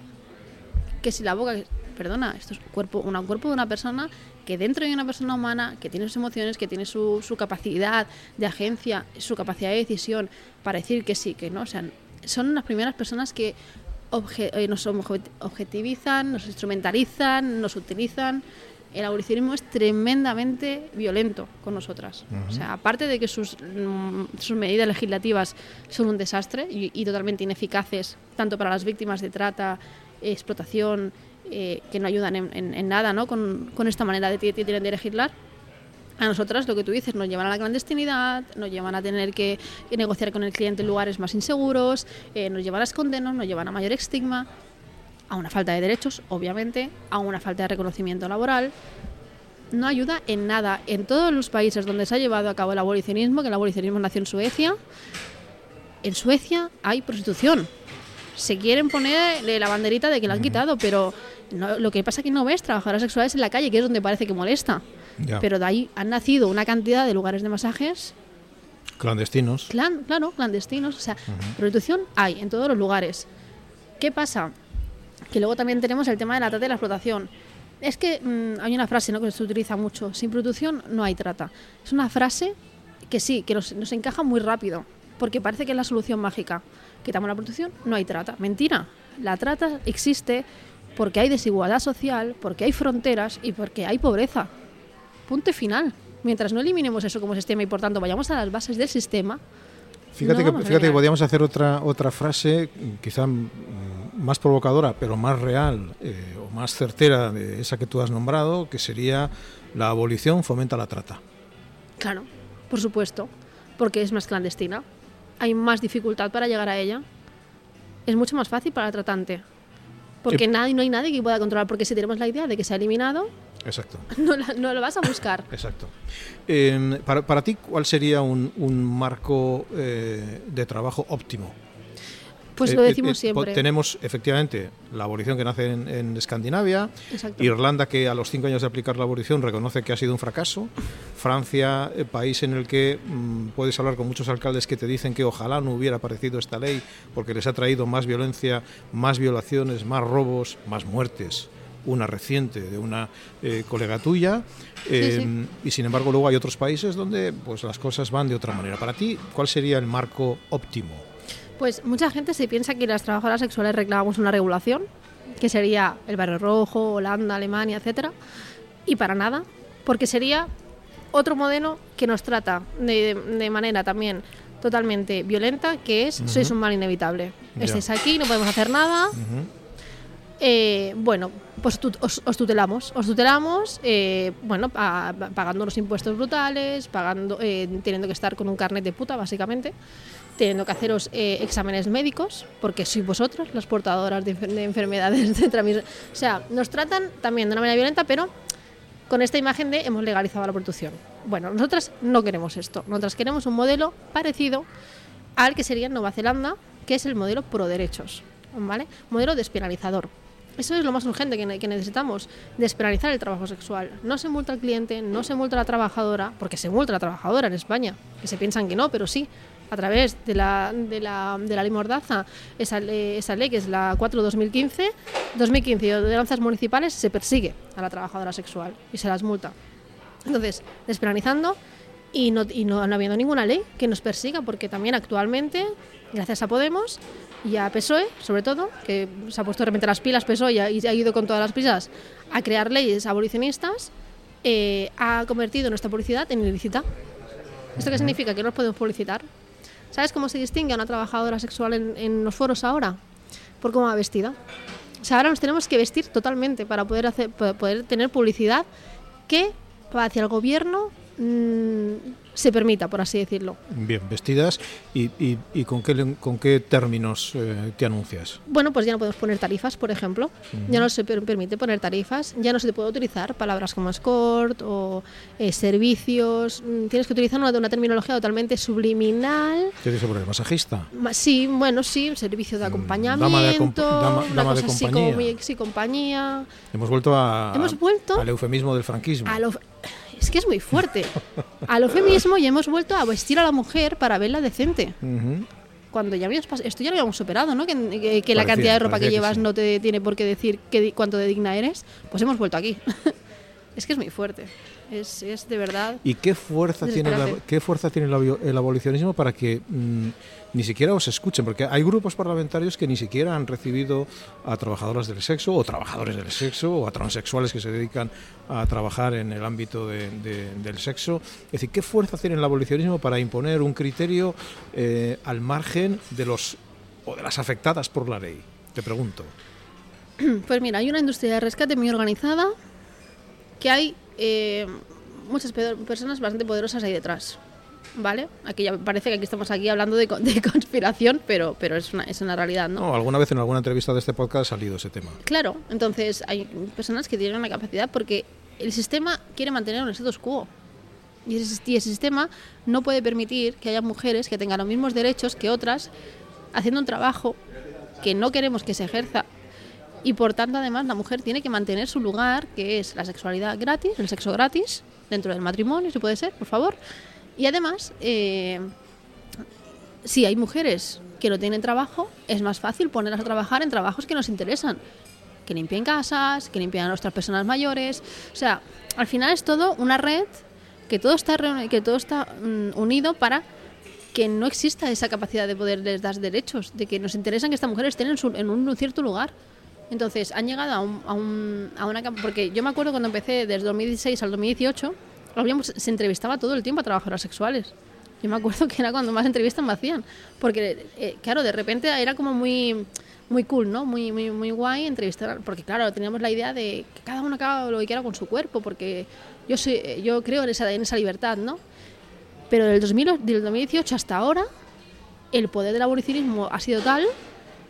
Que si la boca, perdona, esto es un cuerpo, un cuerpo de una persona, que dentro de una persona humana, que tiene sus emociones, que tiene su, su capacidad de agencia, su capacidad de decisión, para decir que sí, que no, o sea, son las primeras personas que Obje- nos objetivizan, nos instrumentalizan, nos utilizan. El abolicionismo es tremendamente violento con nosotras. Uh-huh. O sea, aparte de que sus, sus medidas legislativas son un desastre y, y totalmente ineficaces, tanto para las víctimas de trata, explotación, eh, que no ayudan en, en, en nada, ¿no? Con, con esta manera de, de, de legislar. A nosotras, lo que tú dices, nos llevan a la clandestinidad, nos llevan a tener que negociar con el cliente en lugares más inseguros, eh, nos llevan a escondernos, nos llevan a mayor estigma, a una falta de derechos, obviamente, a una falta de reconocimiento laboral. No ayuda en nada. En todos los países donde se ha llevado a cabo el abolicionismo, que el abolicionismo nació en Suecia, en Suecia hay prostitución. Se quieren poner la banderita de que la han quitado, pero no, lo que pasa es que no ves trabajadoras sexuales en la calle, que es donde parece que molesta. Ya. Pero de ahí han nacido una cantidad de lugares de masajes clandestinos. Clan, claro, clandestinos. O sea, uh-huh. Prostitución hay en todos los lugares. ¿Qué pasa? Que luego también tenemos el tema de la trata y la explotación. Es que mmm, hay una frase, ¿no?, que se utiliza mucho: sin prostitución no hay trata. Es una frase que sí, que nos, nos encaja muy rápido, porque parece que es la solución mágica. Quitamos la prostitución, no hay trata. Mentira. La trata existe porque hay desigualdad social, porque hay fronteras y porque hay pobreza. Punto final. Mientras no eliminemos eso como sistema y por tanto vayamos a las bases del sistema. Fíjate, no que, fíjate que podíamos hacer otra, otra frase, quizá más provocadora, pero más real eh, o más certera de esa que tú has nombrado, que sería: la abolición fomenta la trata. Claro, por supuesto, porque es más clandestina, hay más dificultad para llegar a ella, es mucho más fácil para el tratante, porque eh, nadie, no hay nadie que pueda controlar, porque si tenemos la idea de que se ha eliminado... Exacto. No, la, no lo vas a buscar. Exacto. Eh, para, para ti, ¿cuál sería un, un marco eh, de trabajo óptimo? Pues eh, lo decimos eh, siempre. Tenemos, efectivamente, la abolición que nace en, en Escandinavia. Exacto. Irlanda, que a los cinco años de aplicar la abolición reconoce que ha sido un fracaso. Francia, eh, país en el que mmm, puedes hablar con muchos alcaldes que te dicen que ojalá no hubiera aparecido esta ley porque les ha traído más violencia, más violaciones, más robos, más muertes. una reciente de una eh, colega tuya, eh, sí, sí. Y sin embargo luego hay otros países donde pues las cosas van de otra manera. Para ti, ¿cuál sería el marco óptimo? Pues mucha gente se piensa que las trabajadoras sexuales reclamamos una regulación, que sería el Barrio Rojo, Holanda, Alemania, etcétera, y para nada, porque sería otro modelo que nos trata de, de manera también totalmente violenta, que es, uh-huh. sois un mal inevitable, yeah. estáis aquí, no podemos hacer nada, uh-huh. eh, bueno, pues tu, os, os tutelamos, os tutelamos, eh, bueno, a, pagando los impuestos brutales, pagando, eh, teniendo que estar con un carnet de puta, básicamente, teniendo que haceros eh, exámenes médicos, porque sois vosotras las portadoras de, enfer- de enfermedades de transmisión. O sea, nos tratan también de una manera violenta, pero con esta imagen de hemos legalizado la prostitución. Bueno, nosotras no queremos esto. Nosotras queremos un modelo parecido al que sería en Nueva Zelanda, que es el modelo pro derechos, ¿vale? Modelo despenalizador. Eso es lo más urgente que, que necesitamos, despenalizar el trabajo sexual. No se multa al cliente, no se multa a la trabajadora, porque se multa a la trabajadora en España, que se piensan que no, pero sí. A través de la, de la, de la ley Mordaza, esa, esa ley que es la cuatro barra dos mil quince, y ordenanzas municipales, se persigue a la trabajadora sexual y se las multa. Entonces, despenalizando y no, y no, no habiendo ninguna ley que nos persiga, porque también actualmente, gracias a Podemos y a P S O E, sobre todo, que se ha puesto de repente las pilas P S O E y ha, y ha ido con todas las prisas a crear leyes abolicionistas, eh, ha convertido nuestra publicidad en ilícita. ¿Esto qué significa? Que no los podemos publicitar. ¿Sabes cómo se distingue a una trabajadora sexual en, en los foros ahora? Por cómo va vestida. O sea, ahora nos tenemos que vestir totalmente para poder, hacer, para poder tener publicidad que hacia el gobierno mmm, se permita, por así decirlo. Bien, vestidas. ¿Y, y, y con, qué, con qué términos eh, te anuncias? Bueno, pues ya no podemos poner tarifas, por ejemplo. Uh-huh. Ya no se per- permite poner tarifas. Ya no se te puede utilizar palabras como escort o eh, servicios. Tienes que utilizar una, una terminología totalmente subliminal. ¿Qué dice por el masajista? Ma- sí, bueno, sí, servicio de acompañamiento. Dama de, acompa- dama, una dama cosa de compañía. Sí, como, sí, compañía. Hemos vuelto, a, ¿Hemos vuelto? al eufemismo del franquismo. A lo, es que es muy fuerte. Al eufemismo ya hemos vuelto a vestir a la mujer para verla decente. Uh-huh. Cuando ya habíamos pas- esto ya lo habíamos superado, ¿no? Que, que, que parecía, la cantidad de ropa que llevas que sí. no te tiene por qué decir qué, cuánto de digna eres. Pues hemos vuelto aquí. Es que es muy fuerte. Es, es de verdad. ¿Y qué fuerza tiene la, qué fuerza tiene el, el abolicionismo para que mmm, ni siquiera os escuchen? Porque hay grupos parlamentarios que ni siquiera han recibido a trabajadoras del sexo o trabajadores del sexo o a transexuales que se dedican a trabajar en el ámbito de, de, del sexo. Es decir, ¿qué fuerza tiene el abolicionismo para imponer un criterio eh, al margen de los o de las afectadas por la ley? Te pregunto. Pues mira, hay una industria de rescate muy organizada, que hay eh, muchas personas bastante poderosas ahí detrás, ¿vale? Aquí ya parece que aquí estamos aquí hablando de, de conspiración, pero, pero es, una, es una realidad, ¿no? No, alguna vez en alguna entrevista de este podcast ha salido ese tema. Claro, entonces hay personas que tienen una capacidad porque el sistema quiere mantener un status quo y ese, y ese sistema no puede permitir que haya mujeres que tengan los mismos derechos que otras haciendo un trabajo que no queremos que se ejerza. Y por tanto, además, la mujer tiene que mantener su lugar, que es la sexualidad gratis, el sexo gratis, dentro del matrimonio, si puede ser, por favor. Y además, eh, si hay mujeres que no tienen trabajo, es más fácil ponerlas a trabajar en trabajos que nos interesan. Que limpien casas, que limpien a nuestras personas mayores. O sea, al final es todo una red, que todo está, reuni- que todo está mm, unido para que no exista esa capacidad de poderles dar derechos, de que nos interesan que estas mujeres estén en, su, en un cierto lugar. Entonces, han llegado a, un, a, un, a una... Porque yo me acuerdo cuando empecé, desde dos mil dieciséis al dos mil dieciocho, habíamos, se entrevistaba todo el tiempo a trabajadoras sexuales. Yo me acuerdo que era cuando más entrevistas me hacían. Porque, eh, claro, de repente era como muy, muy cool, ¿no? Muy, muy, muy guay entrevistar. Porque, claro, teníamos la idea de que cada uno haga lo que quiera con su cuerpo. Porque yo, soy, yo creo en esa, en esa libertad, ¿no? Pero del, dos mil, del dos mil dieciocho hasta ahora, el poder del abolicionismo ha sido tal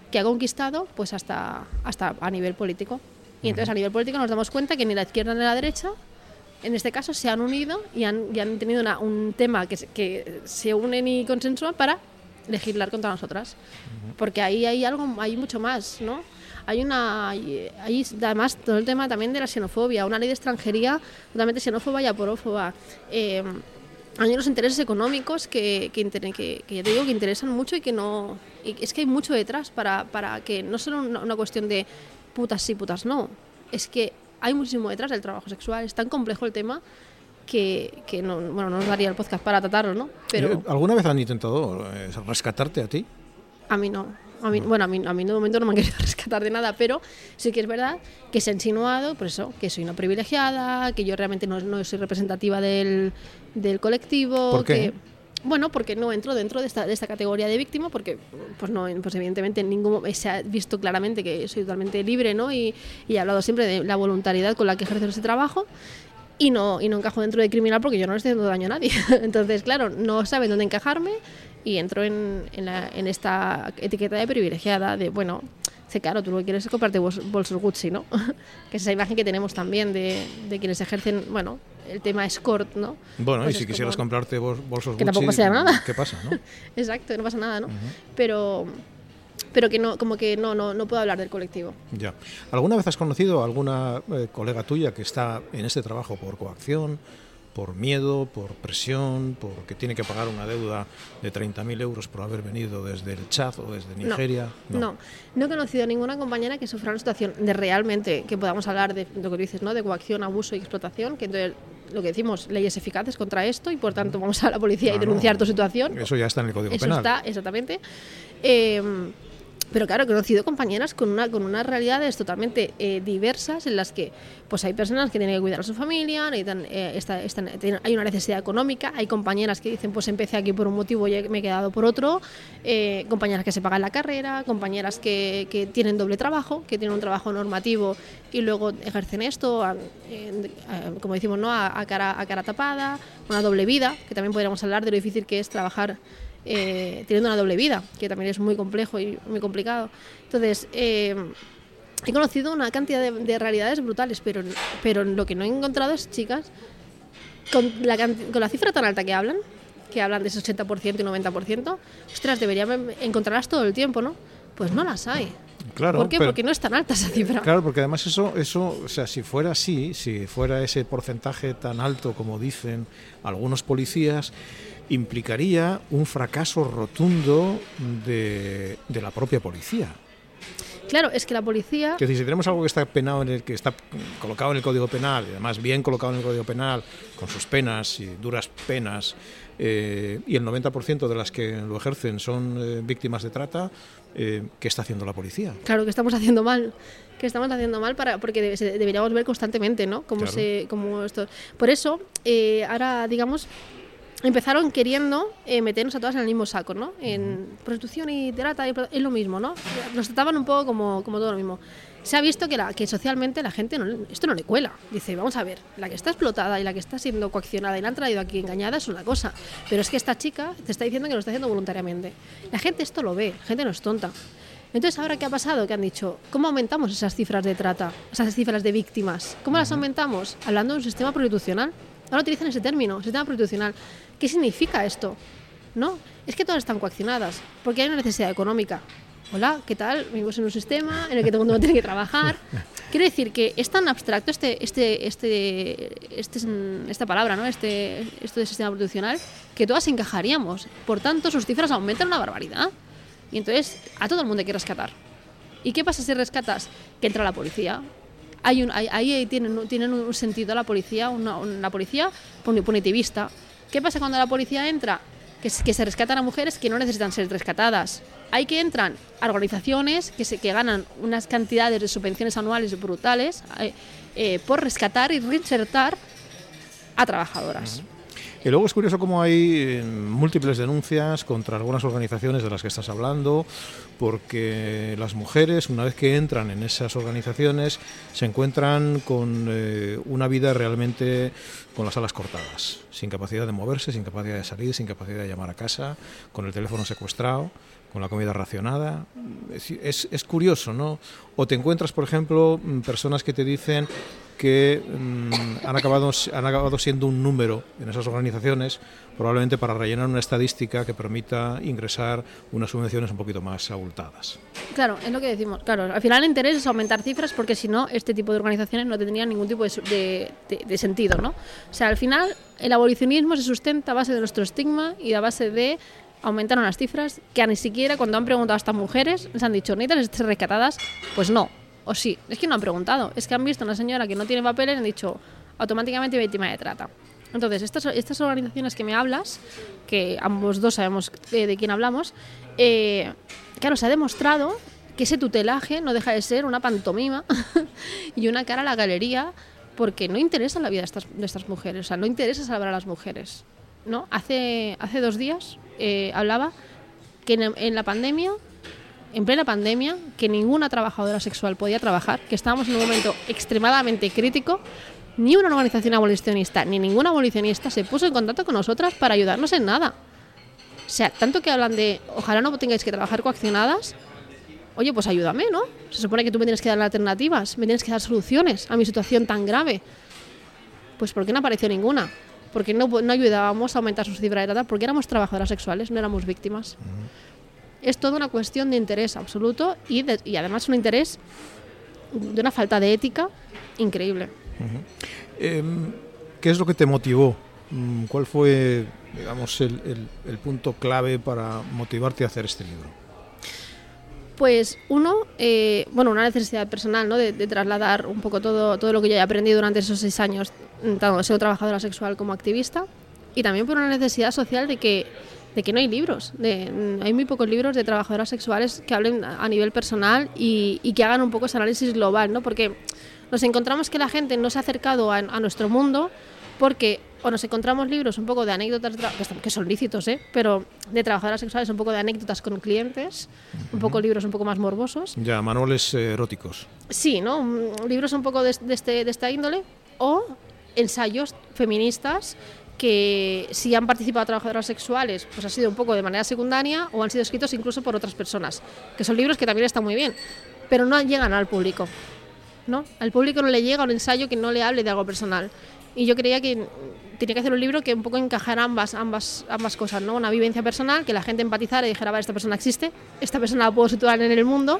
que ha conquistado pues hasta, hasta a nivel político. Y entonces a nivel político nos damos cuenta que ni la izquierda ni la derecha, en este caso, se han unido y han, y han tenido una, un tema que, que se unen y consensúan para legislar contra nosotras. Porque ahí hay algo, hay mucho más, ¿no? Hay una, hay además todo el tema también de la xenofobia, una ley de extranjería totalmente xenófoba y aporófoba. Eh, Hay unos intereses económicos que, que, que, que ya te digo que interesan mucho y que no... Y es que hay mucho detrás para, para que no sea una, una cuestión de putas sí, putas no. es que hay muchísimo detrás del trabajo sexual, es tan complejo el tema que, que no, bueno, no nos daría el podcast para tratarlo, ¿no? Pero ¿alguna vez han intentado rescatarte a ti? A mí no. A mí, bueno, a mí, a mí de momento no me han querido rescatar de nada, pero sí que es verdad que se ha insinuado, por eso, que soy una privilegiada, que yo realmente no, no soy representativa del, del colectivo. ¿Por qué? Que, bueno, porque no entro dentro de esta, de esta categoría de víctima, porque pues no, pues evidentemente en ningún, se ha visto claramente que soy totalmente libre, ¿no? Y, y he hablado siempre de la voluntariedad con la que ejerzo ese trabajo. Y no, y no encajo dentro de criminal porque yo no le estoy haciendo daño a nadie. Entonces, claro, no saben dónde encajarme y entro en, en, la, en esta etiqueta de privilegiada de, bueno, sé, claro, tú lo que quieres es comprarte bolsos Gucci, ¿no? Que es esa imagen que tenemos también de, de quienes ejercen, bueno, el tema escort, ¿no? Bueno, pues y si quisieras como, comprarte bolsos Gucci... Que tampoco pasa nada. ¿Qué pasa, no? Exacto, no pasa nada, ¿no? Uh-huh. Pero... pero que no, como que no, no, no puedo hablar del colectivo. Ya. ¿Alguna vez has conocido a alguna eh, colega tuya que está en este trabajo por coacción, por miedo, por presión, porque tiene que pagar una deuda de treinta mil euros por haber venido desde el Chad o desde Nigeria? No, no, no, no he conocido a ninguna compañera que sufra una situación de realmente, que podamos hablar de lo que dices, ¿no? De coacción, abuso y explotación, que entonces lo que decimos, leyes eficaces contra esto y por tanto vamos a la policía no, y denunciar no, tu situación. Eso ya está en el Código eso Penal. Eso está, exactamente. Eh, Pero claro, he conocido compañeras con una con unas realidades totalmente eh, diversas en las que pues hay personas que tienen que cuidar a su familia, necesitan, eh, esta, esta, hay una necesidad económica, hay compañeras que dicen pues empecé aquí por un motivo y me he quedado por otro, eh, compañeras que se pagan la carrera, compañeras que, que tienen doble trabajo, que tienen un trabajo normativo y luego ejercen esto, a, a, a, como decimos, ¿no? a, a, cara, a cara tapada, una doble vida, que también podríamos hablar de lo difícil que es trabajar Eh, teniendo una doble vida, que también es muy complejo y muy complicado. Entonces, eh, he conocido una cantidad de, de realidades brutales, pero, pero lo que no he encontrado es chicas con la, con la cifra tan alta que hablan, que hablan de ese ochenta por ciento y noventa por ciento, ostras, deberían encontrarlas todo el tiempo, ¿no? Pues no las hay. Claro, ¿por qué? Pero, porque no es tan alta esa cifra. Claro, porque además eso, eso, o sea, si fuera así, si fuera ese porcentaje tan alto como dicen algunos policías, implicaría un fracaso rotundo de, de la propia policía. Claro, es que la policía... Que si tenemos algo que está penado en el, que está colocado en el Código Penal, y además bien colocado en el Código Penal, con sus penas y duras penas, eh, y el noventa por ciento de las que lo ejercen son eh, víctimas de trata, eh, ¿qué está haciendo la policía? Claro, que estamos haciendo mal, que estamos haciendo mal para, porque de, deberíamos ver constantemente, ¿no? Cómo claro. se, cómo esto. Por eso, eh, ahora, digamos... Empezaron queriendo eh, meternos a todas en el mismo saco, ¿no? En prostitución y trata es lo mismo, ¿no? Nos trataban un poco como, como todo lo mismo. Se ha visto que, la, que socialmente la gente, no, esto no le cuela. Dice, vamos a ver, la que está explotada y la que está siendo coaccionada y la han traído aquí engañada es una cosa. Pero es que esta chica te está diciendo que lo está haciendo voluntariamente. La gente esto lo ve, la gente no es tonta. Entonces, ¿ahora qué ha pasado? Que han dicho, ¿cómo aumentamos esas cifras de trata, esas cifras de víctimas? ¿Cómo las aumentamos? Hablando de un sistema prostitucional. Ahora utilizan ese término, sistema prostitucional. ¿Qué significa esto? ¿No? Es que todas están coaccionadas, porque hay una necesidad económica. Hola, ¿qué tal? Vivimos en un sistema en el que todo el mundo tiene que trabajar. Quiero decir que es tan abstracto este, este, este, este, esta palabra, ¿no? Este, esto de sistema prostitucional, que todas encajaríamos. Por tanto, sus cifras aumentan una barbaridad. Y entonces, a todo el mundo hay que rescatar. ¿Y qué pasa si rescatas? Que entra la policía. Hay un, hay, ahí tienen, tienen un sentido la policía, una, una policía punitivista. ¿Qué pasa cuando la policía entra? Que, que se rescatan a mujeres que no necesitan ser rescatadas. Hay que entran a organizaciones que, se, que ganan unas cantidades de subvenciones anuales brutales eh, eh, por rescatar y reinsertar a trabajadoras. Uh-huh. Y luego es curioso cómo hay múltiples denuncias contra algunas organizaciones de las que estás hablando, porque las mujeres, una vez que entran en esas organizaciones, se encuentran con eh, una vida realmente con las alas cortadas, sin capacidad de moverse, sin capacidad de salir, sin capacidad de llamar a casa, con el teléfono secuestrado, con la comida racionada. Es, es, es curioso, ¿no? O te encuentras, por ejemplo, personas que te dicen que mm, han, acabado, han acabado siendo un número en esas organizaciones, probablemente para rellenar una estadística que permita ingresar unas subvenciones un poquito más abultadas. Claro, es lo que decimos. Claro, al final el interés es aumentar cifras, porque si no, este tipo de organizaciones no tendrían ningún tipo de, de, de, de sentido, ¿no? O sea, al final el abolicionismo se sustenta a base de nuestro estigma y a base de aumentar unas cifras que ni siquiera cuando han preguntado a estas mujeres les han dicho, ¿necesitas ser rescatadas? Pues no. O sí, es que no han preguntado, es que han visto a una señora que no tiene papeles y han dicho automáticamente víctima de trata. Entonces, estas, estas organizaciones que me hablas, que ambos dos sabemos de, de quién hablamos, eh, claro, se ha demostrado que ese tutelaje no deja de ser una pantomima y una cara a la galería, porque no interesa la vida de estas, de estas mujeres, o sea, no interesa salvar a las mujeres, ¿no? Hace, hace dos días eh, hablaba que en, en la pandemia... en plena pandemia, que ninguna trabajadora sexual podía trabajar, que estábamos en un momento extremadamente crítico, ni una organización abolicionista, ni ningún abolicionista se puso en contacto con nosotras para ayudarnos en nada. O sea, tanto que hablan de, ojalá no tengáis que trabajar coaccionadas, oye, pues ayúdame, ¿no? Se supone que tú me tienes que dar alternativas, me tienes que dar soluciones a mi situación tan grave. Pues ¿por qué no apareció ninguna? ¿Por qué no, no ayudábamos a aumentar su cifra de trata? Porque éramos trabajadoras sexuales, no éramos víctimas. Es toda una cuestión de interés absoluto y, de, y además un interés de una falta de ética increíble. Uh-huh. Eh, ¿Qué es lo que te motivó? ¿Cuál fue, digamos, el, el, el punto clave para motivarte a hacer este libro? Pues uno, eh, bueno, una necesidad personal, ¿no? De, de trasladar un poco todo, todo lo que yo he aprendido durante esos seis años, tanto siendo trabajadora sexual como activista, y también por una necesidad social de que de que no hay libros, de, hay muy pocos libros de trabajadoras sexuales que hablen a nivel personal y, y que hagan un poco ese análisis global, ¿no? Porque nos encontramos que la gente no se ha acercado a, a nuestro mundo porque o nos encontramos libros un poco de anécdotas, de tra- que son lícitos, ¿eh? Pero de trabajadoras sexuales, un poco de anécdotas con clientes, un poco libros un poco más morbosos. Ya, manuales eh, eróticos. Sí, ¿no? Libros un poco de, de, este, de esta índole o ensayos feministas que si han participado trabajadoras sexuales, pues ha sido un poco de manera secundaria o han sido escritos incluso por otras personas, que son libros que también están muy bien, pero no llegan al público, ¿no? Al público no le llega un ensayo que no le hable de algo personal. Y yo creía que tenía que hacer un libro que un poco encajara ambas, ambas, ambas cosas, ¿no? Una vivencia personal, que la gente empatizara y dijera, vale, esta persona existe, esta persona la puedo situar en el mundo,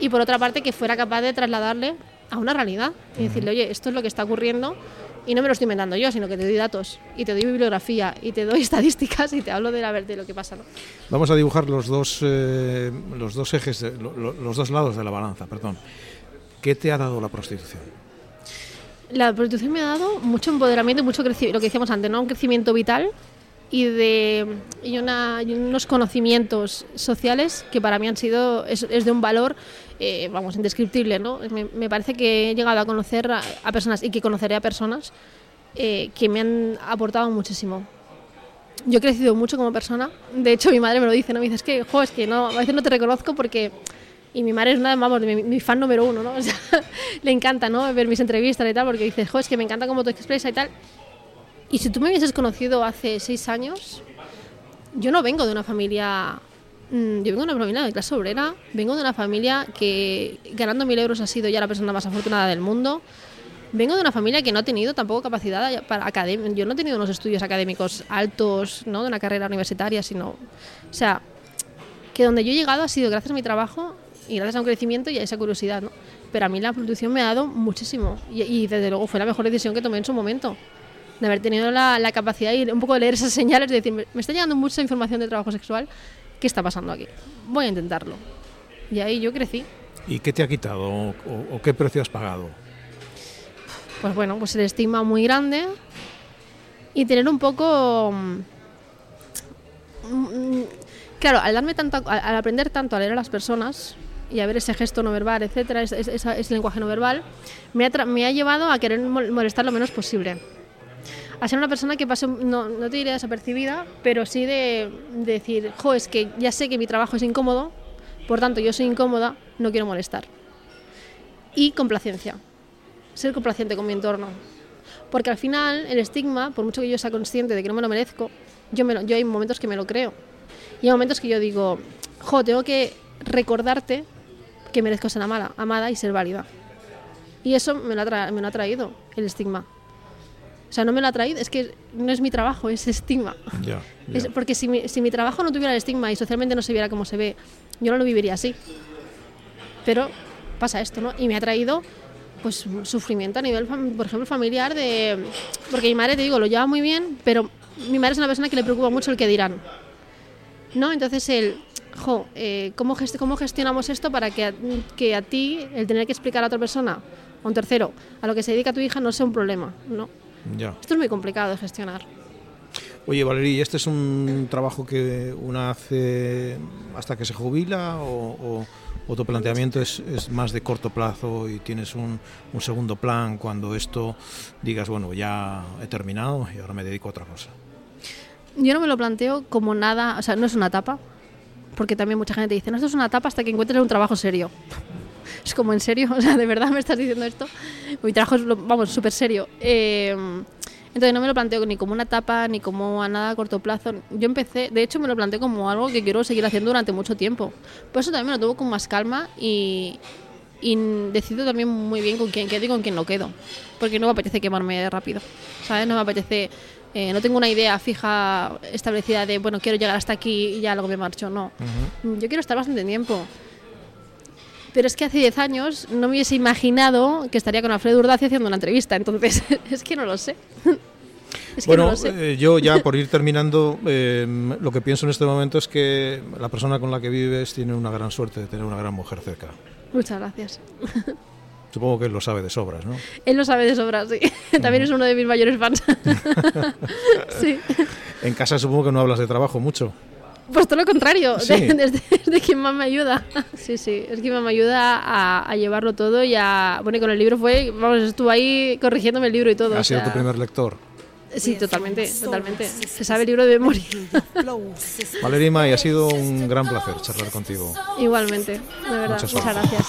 y por otra parte que fuera capaz de trasladarle a una realidad y decirle, oye, esto es lo que está ocurriendo. Y no me lo estoy inventando yo, sino que te doy datos, y te doy bibliografía, y te doy estadísticas, y te hablo de, la, de lo que pasa, ¿no? Vamos a dibujar los dos, eh, los dos ejes, de, lo, los dos lados de la balanza, perdón. ¿Qué te ha dado la prostitución? La prostitución me ha dado mucho empoderamiento y mucho crecimiento, lo que decíamos antes, ¿no? Un crecimiento vital y, de, y, una, y unos conocimientos sociales que para mí han sido, es, es de un valor... Eh, vamos, indescriptible, ¿no? Me, me parece que he llegado a conocer a, a personas y que conoceré a personas eh, que me han aportado muchísimo. Yo he crecido mucho como persona. De hecho, mi madre me lo dice, ¿no? Me dice, es que, jo, es que no, a veces no te reconozco porque... Y mi madre es una, vamos, mi, mi fan número uno, ¿no? O sea, le encanta, ¿no? Ver mis entrevistas y tal, porque dice, jo, es que me encanta cómo te expresas y tal. Y si tú me hubieses conocido hace seis años, yo no vengo de una familia... Yo vengo de una familia de clase obrera, vengo de una familia que ganando mil euros ha sido ya la persona más afortunada del mundo. Vengo de una familia que no ha tenido tampoco capacidad para académica. Yo no he tenido unos estudios académicos altos, ¿no? De una carrera universitaria, sino... O sea, que donde yo he llegado ha sido gracias a mi trabajo y gracias a un crecimiento y a esa curiosidad, ¿no? Pero a mí la producción me ha dado muchísimo y, y desde luego fue la mejor decisión que tomé en su momento. De haber tenido la, la capacidad y un poco de leer esas señales, de decir, me está llegando mucha información de trabajo sexual, ¿qué está pasando aquí? Voy a intentarlo. Y ahí yo crecí. ¿Y qué te ha quitado o, o, o qué precio has pagado? Pues bueno, pues el estigma muy grande y tener un poco... Claro, al darme tanto, al aprender tanto a leer a las personas y a ver ese gesto no verbal, etcétera, ese, ese, ese lenguaje no verbal, me ha, tra- me ha llevado a querer molestar lo menos posible. A ser una persona que pase, no, no te diré desapercibida, pero sí de, de decir, jo, es que ya sé que mi trabajo es incómodo, por tanto yo soy incómoda, no quiero molestar. Y complacencia, ser complaciente con mi entorno. Porque al final el estigma, por mucho que yo sea consciente de que no me lo merezco, yo, me lo, yo hay momentos que me lo creo. Y hay momentos que yo digo, jo, tengo que recordarte que merezco ser amada, amada y ser válida. Y eso me lo ha, tra- me lo ha traído el estigma. O sea, no me lo ha traído, es que no es mi trabajo, es estigma. Yeah, yeah. Es porque si mi, si mi trabajo no tuviera el estigma y socialmente no se viera como se ve, yo no lo viviría así. Pero pasa esto, ¿no? Y me ha traído, pues, sufrimiento a nivel, por ejemplo, familiar, de... Porque mi madre, te digo, lo lleva muy bien, pero mi madre es una persona que le preocupa mucho el que dirán, ¿no? Entonces, el, jo, eh, ¿cómo, gest- ¿cómo gestionamos esto para que a, que a ti el tener que explicar a otra persona, a un tercero, a lo que se dedica tu hija no sea un problema, ¿no? Ya. Esto es muy complicado de gestionar. Oye, Valeria, ¿este es un trabajo que una hace hasta que se jubila o, o, o tu planteamiento es, es más de corto plazo y tienes un, un segundo plan cuando esto digas, bueno, ya he terminado y ahora me dedico a otra cosa? Yo no me lo planteo como nada, o sea, no es una etapa, porque también mucha gente dice, no, esto es una etapa hasta que encuentres un trabajo serio. Es como, ¿en serio? O sea, ¿de verdad me estás diciendo esto? Mi trabajo es, vamos, súper serio. Eh, entonces no me lo planteo ni como una etapa, ni como a nada a corto plazo. Yo empecé, de hecho me lo planteo como algo que quiero seguir haciendo durante mucho tiempo. Por eso también me lo tomo con más calma y, y decido también muy bien con quién quedo y con quién no quedo. Porque no me apetece quemarme rápido, ¿sabes? No me apetece... Eh, no tengo una idea fija establecida de, bueno, quiero llegar hasta aquí y ya luego me marcho, no. Uh-huh. Yo quiero estar bastante tiempo. Pero es que hace diez años no me hubiese imaginado que estaría con Alfredo Urdaci haciendo una entrevista, entonces es que no lo sé. Es que bueno, no lo sé. Eh, yo ya por ir terminando, eh, lo que pienso en este momento es que la persona con la que vives tiene una gran suerte de tener una gran mujer cerca. Muchas gracias. Supongo que él lo sabe de sobras, ¿no? Él lo sabe de sobras, sí. También uh-huh. es uno de mis mayores fans. Sí. En casa supongo que no hablas de trabajo mucho. Pues todo lo contrario, sí. de, desde, desde quien más me ayuda. Sí, sí, es quien más me ayuda a, a llevarlo todo y a... Bueno, y con el libro fue... Vamos, estuvo ahí corrigiéndome el libro y todo. ¿Ha sido sea... tu primer lector? Sí, totalmente, totalmente. Se sabe el libro de memoria. Valeria May, ha sido un gran placer charlar contigo. Igualmente, de verdad. Muchas, muchas gracias.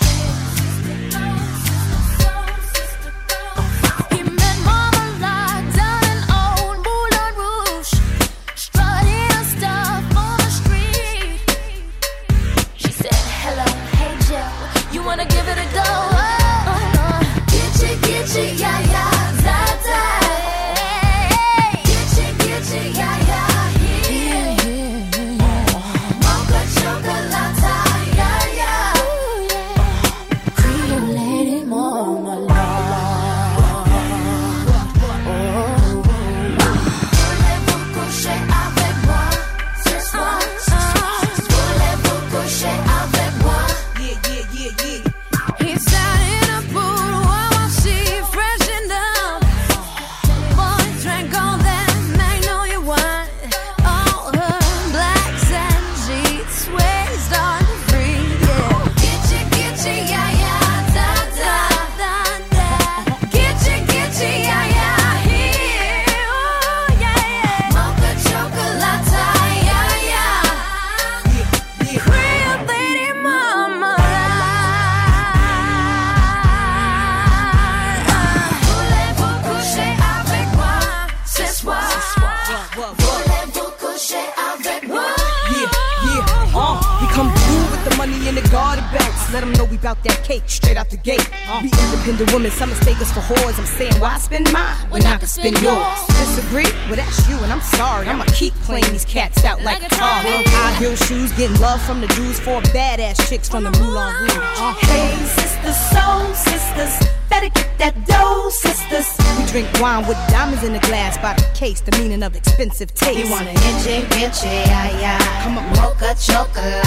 Let them know we bout that cake straight out the gate. Be independent women, some mistake us for whores. I'm saying, why spend mine when I can spend yours? Disagree? Well, that's you, and I'm sorry. I'ma keep playing these cats out like a car. High heel shoes, getting love from the dudes, four badass chicks from the Moulin Rouge. Hey, sisters, soul sisters, better get that dough, sisters. We drink wine with diamonds in the glass by the case, the meaning of expensive taste. You want an inchi, inchi, ay, ay. Come on, mocha chocolate.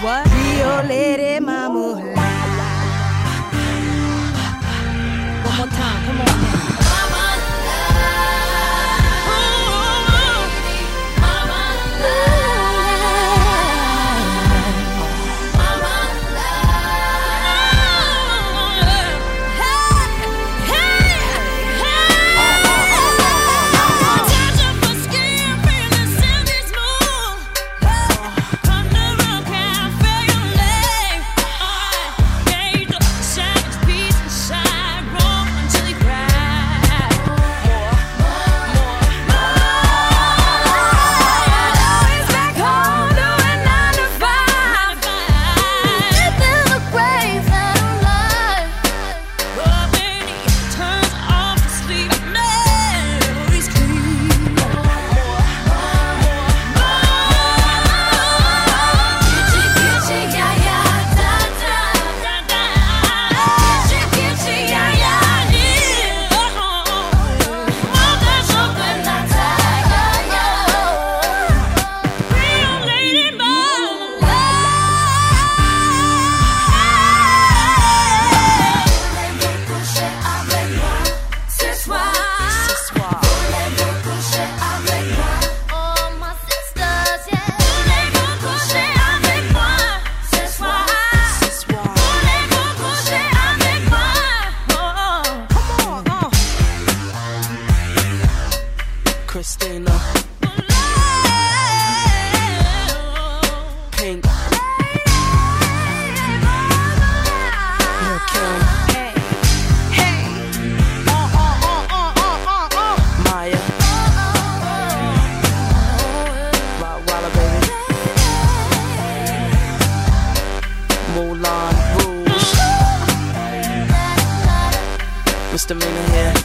What? Rio Lady Mama. One more time, come on now. Mama love. Ooh, ooh, ooh. Mama love. Until he cried. Christina. Pink. Mister Mina here.